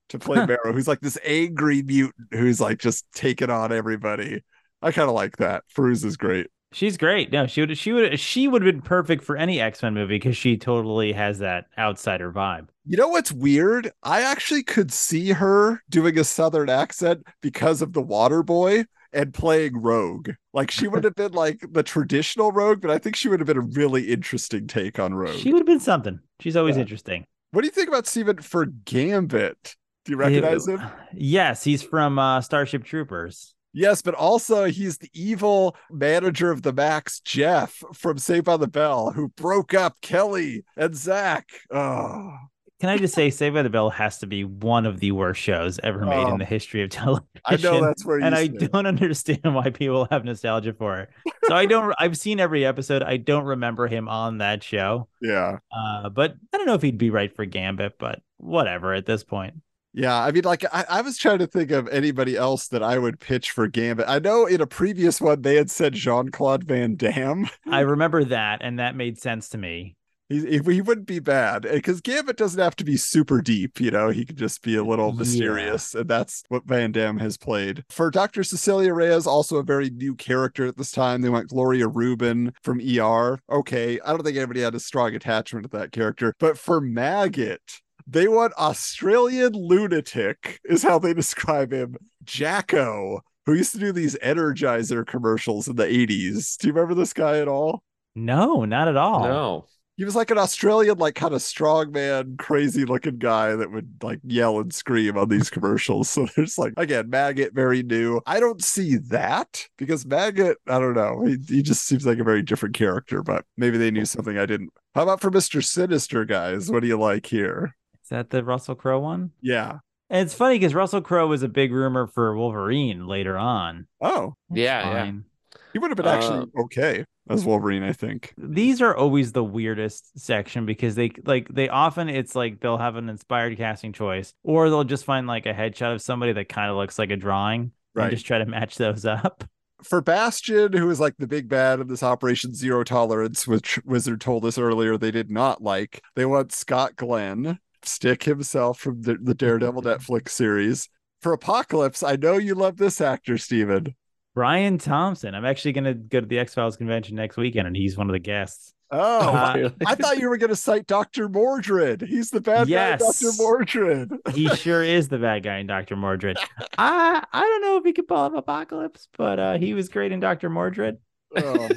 to play Mero, who's like this angry mutant who's like just taking on everybody. I kind of like that. Feruza's great. She's great. No, she would she would she would have been perfect for any X-Men movie because she totally has that outsider vibe. You know what's weird? I actually could see her doing a Southern accent because of the Water Boy. And playing Rogue. Like she would have been like the traditional Rogue, but I think she would have been a really interesting take on Rogue. She would have been something. She's always yeah. interesting. What do you think about Steven for Gambit? Do you recognize Ew. him? Yes, he's from uh, Starship Troopers. Yes, but also he's the evil manager of the Max, Jeff from Saved by the Bell, who broke up Kelly and Zach. Oh. Can I just say Saved by the Bell has to be one of the worst shows ever made oh, in the history of television. I know that's where you And stand. I don't understand why people have nostalgia for it. So I don't, I've seen every episode. I don't remember him on that show. Yeah. Uh, but I don't know if he'd be right for Gambit, but whatever at this point. Yeah, I mean, like, I, I was trying to think of anybody else that I would pitch for Gambit. I know in a previous one, they had said Jean-Claude Van Damme. I remember that, and that made sense to me. He, he wouldn't be bad because Gambit doesn't have to be super deep. You know, he could just be a little mysterious. Yeah. And that's what Van Damme has played. For Doctor Cecilia Reyes, also a very new character at this time. They went Gloria Rubin from E R. Okay. I don't think anybody had a strong attachment to that character. But for Maggot, they want Australian Lunatic is how they describe him. Jacko, who used to do these Energizer commercials in the eighties. Do you remember this guy at all? No, not at all. No. He was like an Australian, like kind of strongman, crazy looking guy that would like yell and scream on these commercials. So there's like, again, Maggot, very new. I don't see that because Maggot, I don't know. He, he just seems like a very different character, but maybe they knew something I didn't. How about for Mister Sinister, guys? What do you like here? Is that the Russell Crowe one? Yeah. And it's funny because Russell Crowe was a big rumor for Wolverine later on. Oh, yeah, fine. yeah. He would have been actually uh, okay. As Wolverine, I think. These are always the weirdest section because they like they often it's like they'll have an inspired casting choice or they'll just find like a headshot of somebody that kind of looks like a drawing. right. and just try to match those up. For Bastion, who is like the big bad of this Operation Zero Tolerance, which Wizard told us earlier they did not like, they want Scott Glenn, Stick himself from the, the Daredevil Netflix series. For Apocalypse, I know you love this actor, Steven. Brian Thompson. I'm actually going to go to the X-Files convention next weekend, and he's one of the guests. Oh, uh, I thought you were going to cite Doctor Mordred. He's the bad yes, guy in Doctor Mordred. He sure is the bad guy in Doctor Mordred. I I don't know if you could call him Apocalypse, but uh, he was great in Doctor Mordred. Oh.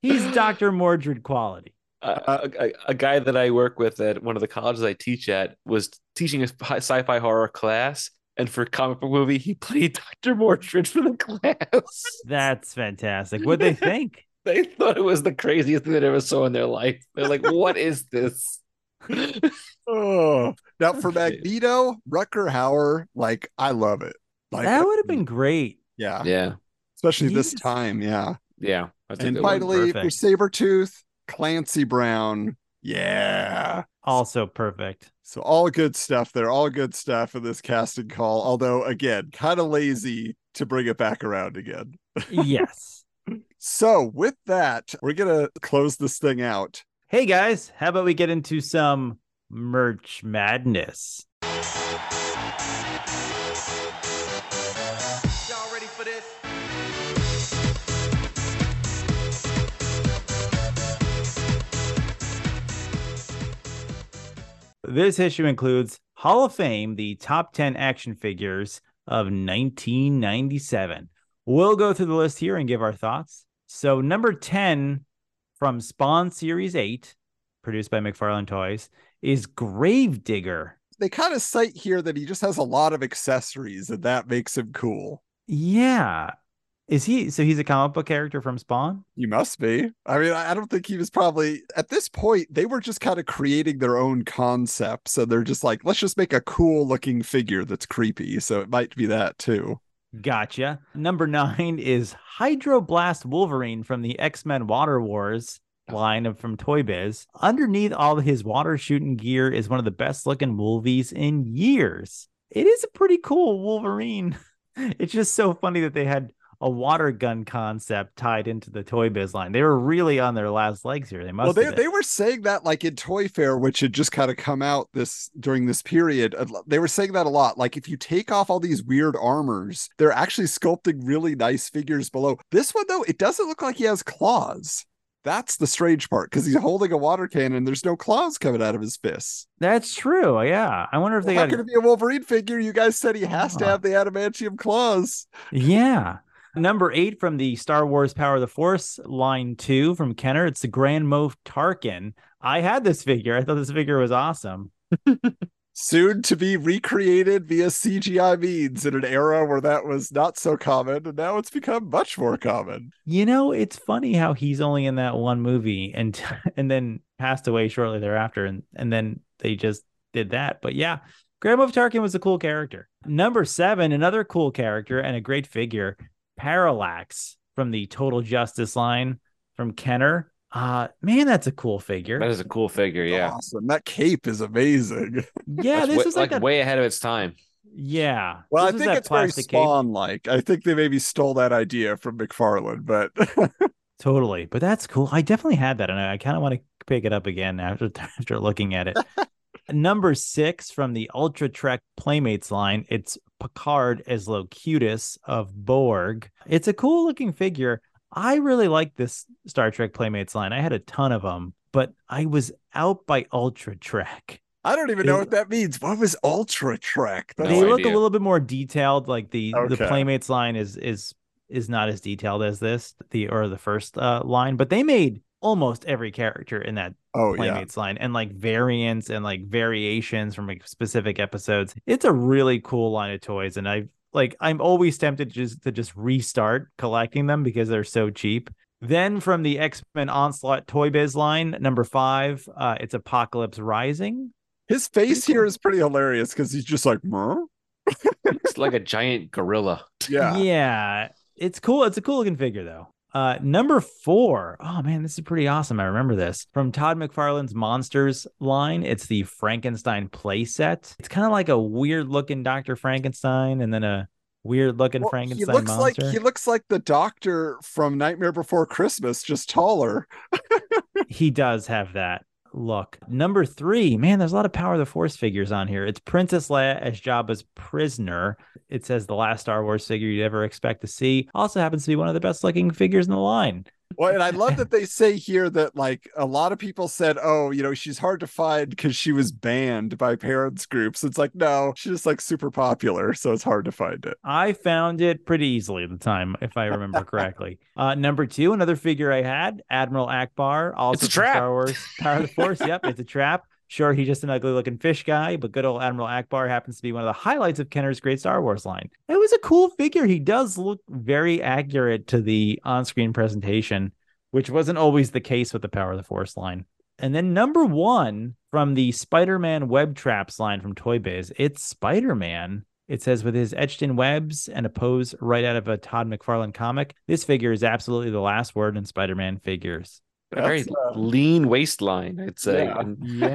He's Doctor Mordred quality. Uh, a, a guy that I work with at one of the colleges I teach at was teaching a sci-fi horror class. And for comic book movie, he played Doctor Mordred for the class. That's fantastic. What'd they think? They thought it was the craziest thing they ever saw in their life. They're like, what is this? Oh. Now for Magneto, Rutger Hauer, like, I love it. Like, that would have been great. Yeah. Yeah. Especially Jeez. this time. Yeah. Yeah. I think and finally, for Sabretooth, Clancy Brown. Yeah. Also perfect. So all good stuff there. All good stuff in this casting call. Although, again, kind of lazy to bring it back around again. Yes. So with that, we're going to close this thing out. Hey, guys, how about we get into some merch madness? Y'all ready for this? This issue includes Hall of Fame, the top ten action figures of nineteen ninety-seven. We'll go through the list here and give our thoughts. So number ten from Spawn Series eight, produced by McFarlane Toys, is Gravedigger. They kind of cite here that he just has a lot of accessories, and that makes him cool. Yeah. Is he? So he's a comic book character from Spawn? You must be. I mean, I don't think he was probably... At this point, they were just kind of creating their own concepts. So they're just like, let's just make a cool-looking figure that's creepy. So it might be that, too. Gotcha. Number nine is Hydroblast Wolverine from the X-Men Water Wars line of from Toy Biz. Underneath all his water shooting gear is one of the best looking wolvies in years. It is a pretty cool Wolverine. It's just so funny that they had a water gun concept tied into the Toy Biz line. They were really on their last legs here. They must. Well, they, they were saying that like in Toy Fair, which had just kind of come out this during this period. They were saying that a lot. Like if you take off all these weird armors, they're actually sculpting really nice figures below. This one, though, it doesn't look like he has claws. That's the strange part, because he's holding a water cannon. There's no claws coming out of his fists. That's true. Yeah. I wonder if well, they got going to be a Wolverine figure. You guys said he has oh. to have the adamantium claws. Yeah. Number eight from the Star Wars Power of the Force, line two from Kenner. It's the Grand Moff Tarkin. I had this figure. I thought this figure was awesome. Soon to be recreated via C G I means in an era where that was not so common. And now it's become much more common. You know, it's funny how he's only in that one movie and and then passed away shortly thereafter. And, and then they just did that. But yeah, Grand Moff Tarkin was a cool character. Number seven, another cool character and a great figure. Parallax from the Total Justice line from Kenner. Uh, man, that's a cool figure. That is a cool figure, yeah. Awesome. That cape is amazing. Yeah, that's this way, is like, like that... way ahead of its time. Yeah. Well, this I think it's very Spawn-like. I think they maybe stole that idea from McFarlane, but... Totally, but that's cool. I definitely had that, and I kind of want to pick it up again after, after looking at it. Number six from the Ultra Trek Playmates line, it's Picard as Locutus of Borg. It's a cool looking figure. I really like this Star Trek Playmates line. I had a ton of them, but I was out by Ultra Trek. I don't even it, know what that means. What was Ultra Trek? That's they no look idea. a little bit more detailed. Like the, okay. the Playmates line is is is not as detailed as this the or the first uh, line, but they made almost every character in that oh, Playmates yeah. line and like variants and like variations from like specific episodes. It's a really cool line of toys. And I like, I'm always tempted just to just restart collecting them because they're so cheap. Then from the X-Men Onslaught Toy Biz line, number five, uh, it's Apocalypse Rising. His face here is pretty hilarious because he's just like, it's like a giant gorilla. Yeah. Yeah. It's cool. It's a cool looking figure though. Uh, number four. Oh, man, this is pretty awesome. I remember this. From Todd McFarlane's Monsters line, it's the Frankenstein playset. It's kind of like a weird-looking Doctor Frankenstein and then a weird looking well, Frankenstein he looks monster. Like, he looks like the Doctor from Nightmare Before Christmas, just taller. He does have that look. Number three, man, there's a lot of Power of the Force figures on here. It's Princess Leia as Jabba's prisoner. It says the last Star Wars figure you'd ever expect to see. Also happens to be one of the best looking figures in the line. Well, and I love that they say here that, like, a lot of people said, oh, you know, she's hard to find because she was banned by parents groups. It's like, no, she's just like super popular, so it's hard to find it. I found it pretty easily at the time, if I remember correctly. Uh, number two, another figure I had, Admiral Akbar, also it's a trap. Star Wars Power of the Force. Yep, it's a trap. Sure, he's just an ugly looking fish guy, but good old Admiral Akbar happens to be one of the highlights of Kenner's great Star Wars line. It was a cool figure. He does look very accurate to the on-screen presentation, which wasn't always the case with the Power of the Force line. And then number one from the Spider-Man Web Traps line from Toy Biz, it's Spider-Man. It says, with his etched-in webs and a pose right out of a Todd McFarlane comic, this figure is absolutely the last word in Spider-Man figures. A very a... lean waistline, I'd say. Yeah. And, yeah.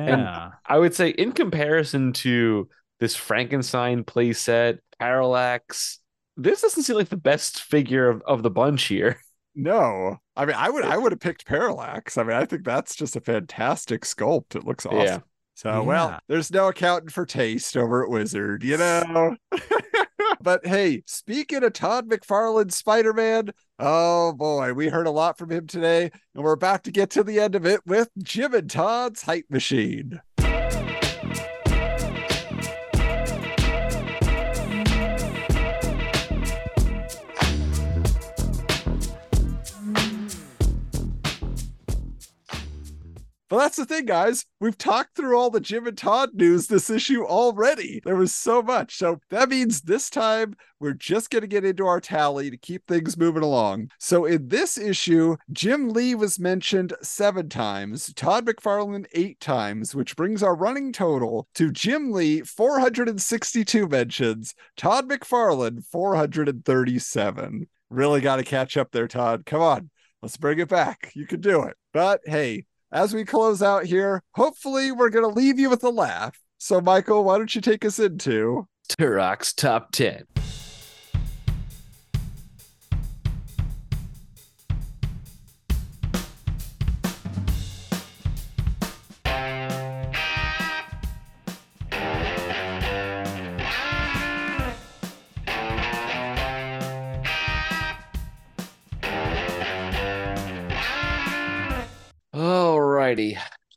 And I would say, in comparison to this Frankenstein playset, Parallax, this doesn't seem like the best figure of, of the bunch here. No. I mean, I would I would have picked Parallax. I mean, I think that's just a fantastic sculpt. It looks awesome. Yeah. So, yeah. Well, there's no accounting for taste over at Wizard, you know? But hey, speaking of Todd McFarlane's Spider-Man, oh boy, we heard a lot from him today, and we're about to get to the end of it with Jim and Todd's Hype Machine. But that's the thing, guys. We've talked through all the Jim and Todd news this issue already. There was so much. So that means this time we're just going to get into our tally to keep things moving along. So in this issue, Jim Lee was mentioned seven times, Todd McFarlane eight times, which brings our running total to Jim Lee, four hundred sixty-two mentions, Todd McFarlane, four hundred thirty-seven. Really got to catch up there, Todd. Come on, let's bring it back. You can do it. But hey, as we close out here, hopefully we're going to leave you with a laugh. So, Michael, why don't you take us into Turok's Top ten.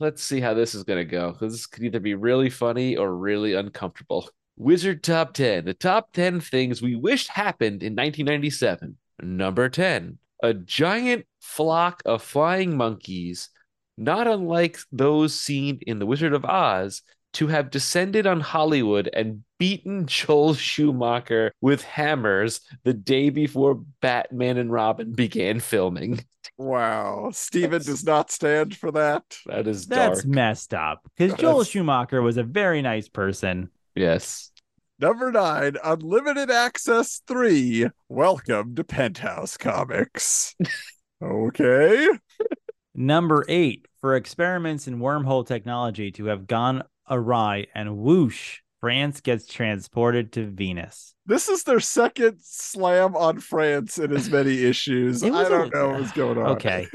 Let's see how this is going to go, because this could either be really funny or really uncomfortable. Wizard Top ten. The top ten things we wished happened in nineteen ninety-seven. Number ten. A giant flock of flying monkeys, not unlike those seen in The Wizard of Oz, to have descended on Hollywood and beaten Joel Schumacher with hammers the day before Batman and Robin began filming. Wow. Steven that's, does not stand for that. That is dark. That's messed up. Because Joel Schumacher was a very nice person. Yes. Number nine, Unlimited Access three. Welcome to Penthouse Comics. Okay. Number eight, for experiments in wormhole technology to have gone awry and whoosh, France gets transported to Venus. This is their second slam on France in as many issues. I don't a... know what's going on. Okay.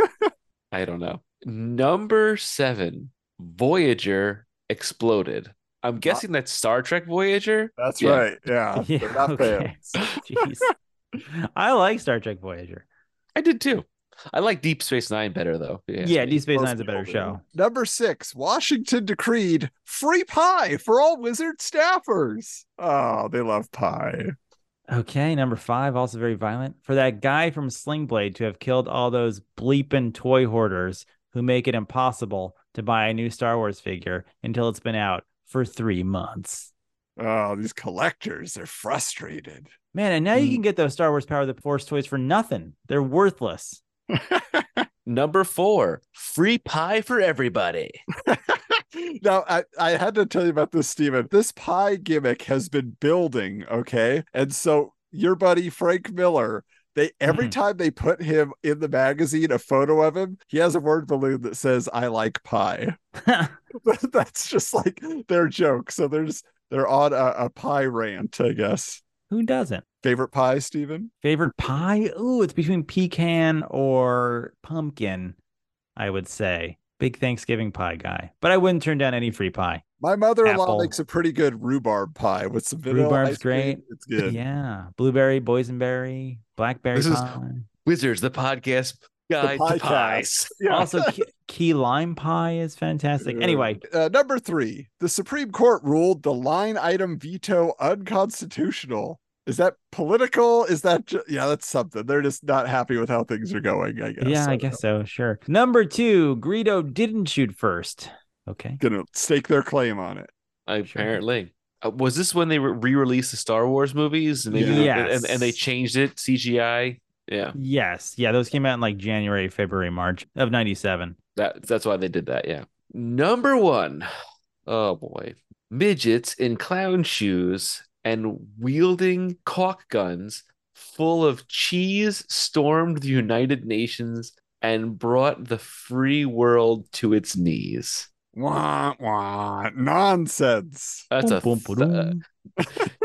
I don't know. Number seven, Voyager exploded. I'm guessing uh, that's Star Trek Voyager. That's yeah. right. Yeah. yeah they're not okay. Jeez. I like Star Trek Voyager. I did too. I like Deep Space Nine better, though. Yeah, yeah Deep Space Nine's a better show. Number six, Washington decreed free pie for all Wizard staffers. Oh, they love pie. Okay, number five, also very violent. For that guy from Sling Blade to have killed all those bleeping toy hoarders who make it impossible to buy a new Star Wars figure until it's been out for three months. Oh, these collectors, they're frustrated. Man, and now mm. you can get those Star Wars Power of the Force toys for nothing. They're worthless. Number four, free pie for everybody. Now, I, I had to tell you about this, Steven. This pie gimmick has been building, okay? And so your buddy Frank Miller, they every mm-hmm. time they put him in the magazine, a photo of him, he has a word balloon that says, I like pie. That's just like their joke. So there's they're on a, a pie rant, I guess. Who doesn't? Favorite pie, Stephen? Favorite pie? Ooh, it's between pecan or pumpkin, I would say. Big Thanksgiving pie guy. But I wouldn't turn down any free pie. My mother-in-law Apple. makes a pretty good rhubarb pie with some vanilla Rhubarb's ice cream. Great. It's good. Yeah. Blueberry, boysenberry, blackberry this pie. Is Wizards, the podcast guy the pie to pies. Yeah. Also, key, key lime pie is fantastic. Yeah. Anyway. Uh, number three, the Supreme Court ruled the line item veto unconstitutional. Is that political? Is that ju- yeah, that's something. They're just not happy with how things are going, I guess. Yeah, I, I guess know. so. Sure. Number two, Greedo didn't shoot first. Okay. Gonna stake their claim on it. Apparently. Sure. Uh, was this when they re-released the Star Wars movies? And they yeah. yes. and, and they changed it, C G I? Yeah. Yes. Yeah, those came out in like January, February, March of ninety-seven. That that's why they did that, yeah. Number one. Oh boy. Midgets in clown shoes and wielding caulk guns full of cheese stormed the United Nations and brought the free world to its knees. Wah, wah. Nonsense. That's a thud.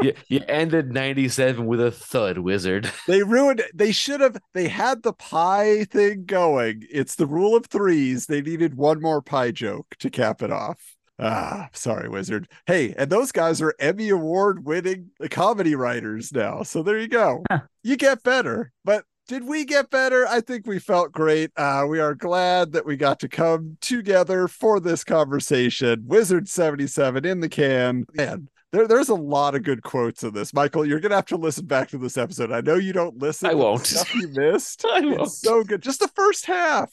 you, you ended ninety-seven with a thud, Wizard. They ruined it. They should have. They had the pie thing going. It's the rule of threes. They needed one more pie joke to cap it off. Ah, sorry, Wizard. Hey, and those guys are Emmy Award winning comedy writers now. So there you go. Huh. You get better. But did we get better? I think we felt great. Uh, we are glad that we got to come together for this conversation. Wizard seventy-seven in the can. Man, there, there's a lot of good quotes in this. Michael, you're going to have to listen back to this episode. I know you don't listen. I won't. Stuff you missed. I won't. It's so good. Just the first half.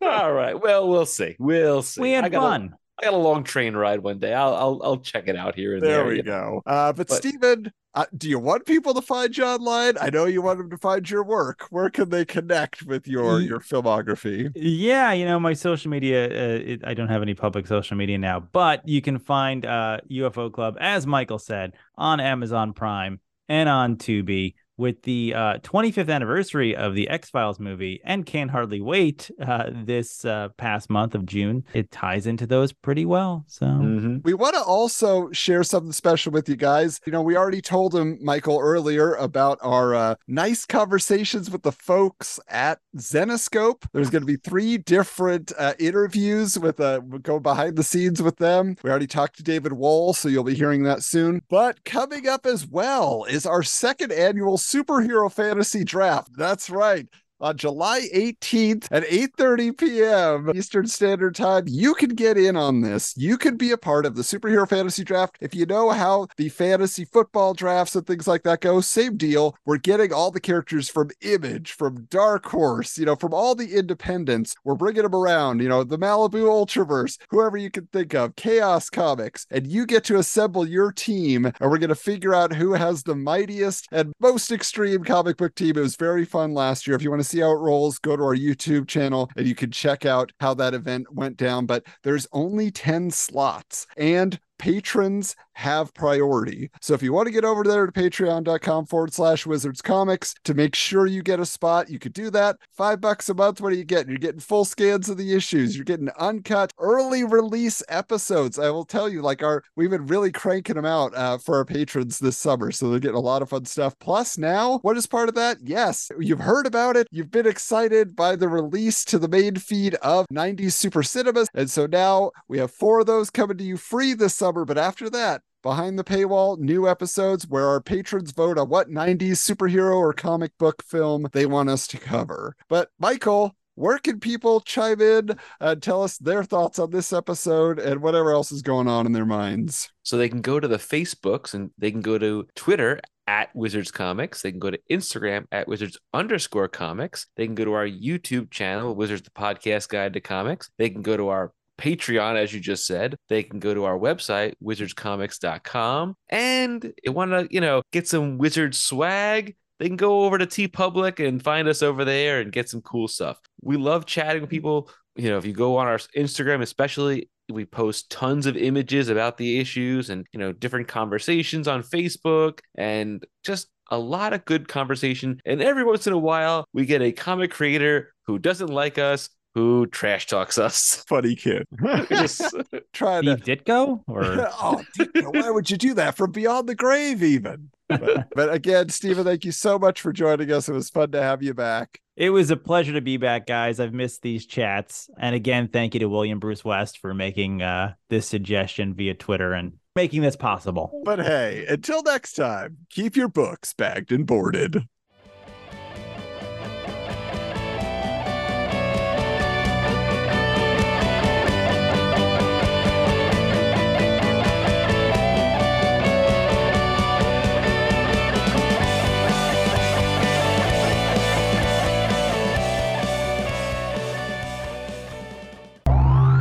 All right. Well, we'll see. We'll see. We had I gotta- fun. I got a long train ride one day. I'll I'll, I'll check it out here and there. There we go. Uh, but, but Stephen, uh, do you want people to find you online? I know you want them to find your work. Where can they connect with your your filmography? Yeah, you know, my social media, uh, it, I don't have any public social media now, but you can find uh, U F O Club, as Michael said, on Amazon Prime and on Tubi. With the uh, twenty-fifth anniversary of the X-Files movie and Can Hardly Wait uh, this uh, past month of June, it ties into those pretty well. So mm-hmm. We want to also share something special with you guys. You know, we already told him, Michael, earlier about our uh, nice conversations with the folks at Zenoscope. There's going to be three different uh, interviews with uh, go behind the scenes with them. We already talked to David Wohl, so you'll be hearing that soon. But coming up as well is our second annual Superhero Fantasy Draft. That's right. On July eighteenth at eight thirty p.m. Eastern Standard Time, you can get in on this. You can be a part of the Superhero Fantasy Draft. If you know how the fantasy football drafts and things like that go, same deal. We're getting all the characters from Image, from Dark Horse, you know, from all the independents. We're bringing them around, you know, the Malibu Ultraverse, whoever you can think of, Chaos Comics, and you get to assemble your team, and we're going to figure out who has the mightiest and most extreme comic book team. It was very fun last year. If you want to see how it rolls, go to our YouTube channel and you can check out how that event went down. But there's only ten slots and patrons have priority. So if you want to get over there to patreon.com forward slash wizards comics to make sure you get a spot, you could do that. Five bucks a month. What are you getting? You're getting full scans of the issues. You're getting uncut early release episodes. I will tell you, like our, we've been really cranking them out uh, for our patrons this summer. So they're getting a lot of fun stuff. Plus now, what is part of that? Yes, you've heard about it. You've been excited by the release to the main feed of nineties Super Cinemas. And so now we have four of those coming to you free this summer. But after that, behind the paywall, new episodes where our patrons vote on what nineties superhero or comic book film they want us to cover. But Michael, where can people chime in and tell us their thoughts on this episode and whatever else is going on in their minds? So they can go to the Facebooks and they can go to Twitter at Wizards Comics. They can go to Instagram at Wizards underscore comics. They can go to our YouTube channel, Wizards the Podcast Guide to Comics. They can go to our Patreon, as you just said. They can go to our website, wizards comics dot com. And if want to, you know, get some wizard swag, they can go over to TeePublic and find us over there and get some cool stuff. We love chatting with people. You know, if you go on our Instagram, especially, we post tons of images about the issues and, you know, different conversations on Facebook and just a lot of good conversation. And every once in a while, we get a comic creator who doesn't like us, who trash talks us. Funny kid. Just trying to Ditko or oh, Ditko, why would you do that? From Beyond the Grave, even. But, but again, Stephen, thank you so much for joining us. It was fun to have you back. It was a pleasure to be back, guys. I've missed these chats. And again, thank you to William Bruce West for making uh, this suggestion via Twitter and making this possible. But hey, until next time, keep your books bagged and boarded.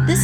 This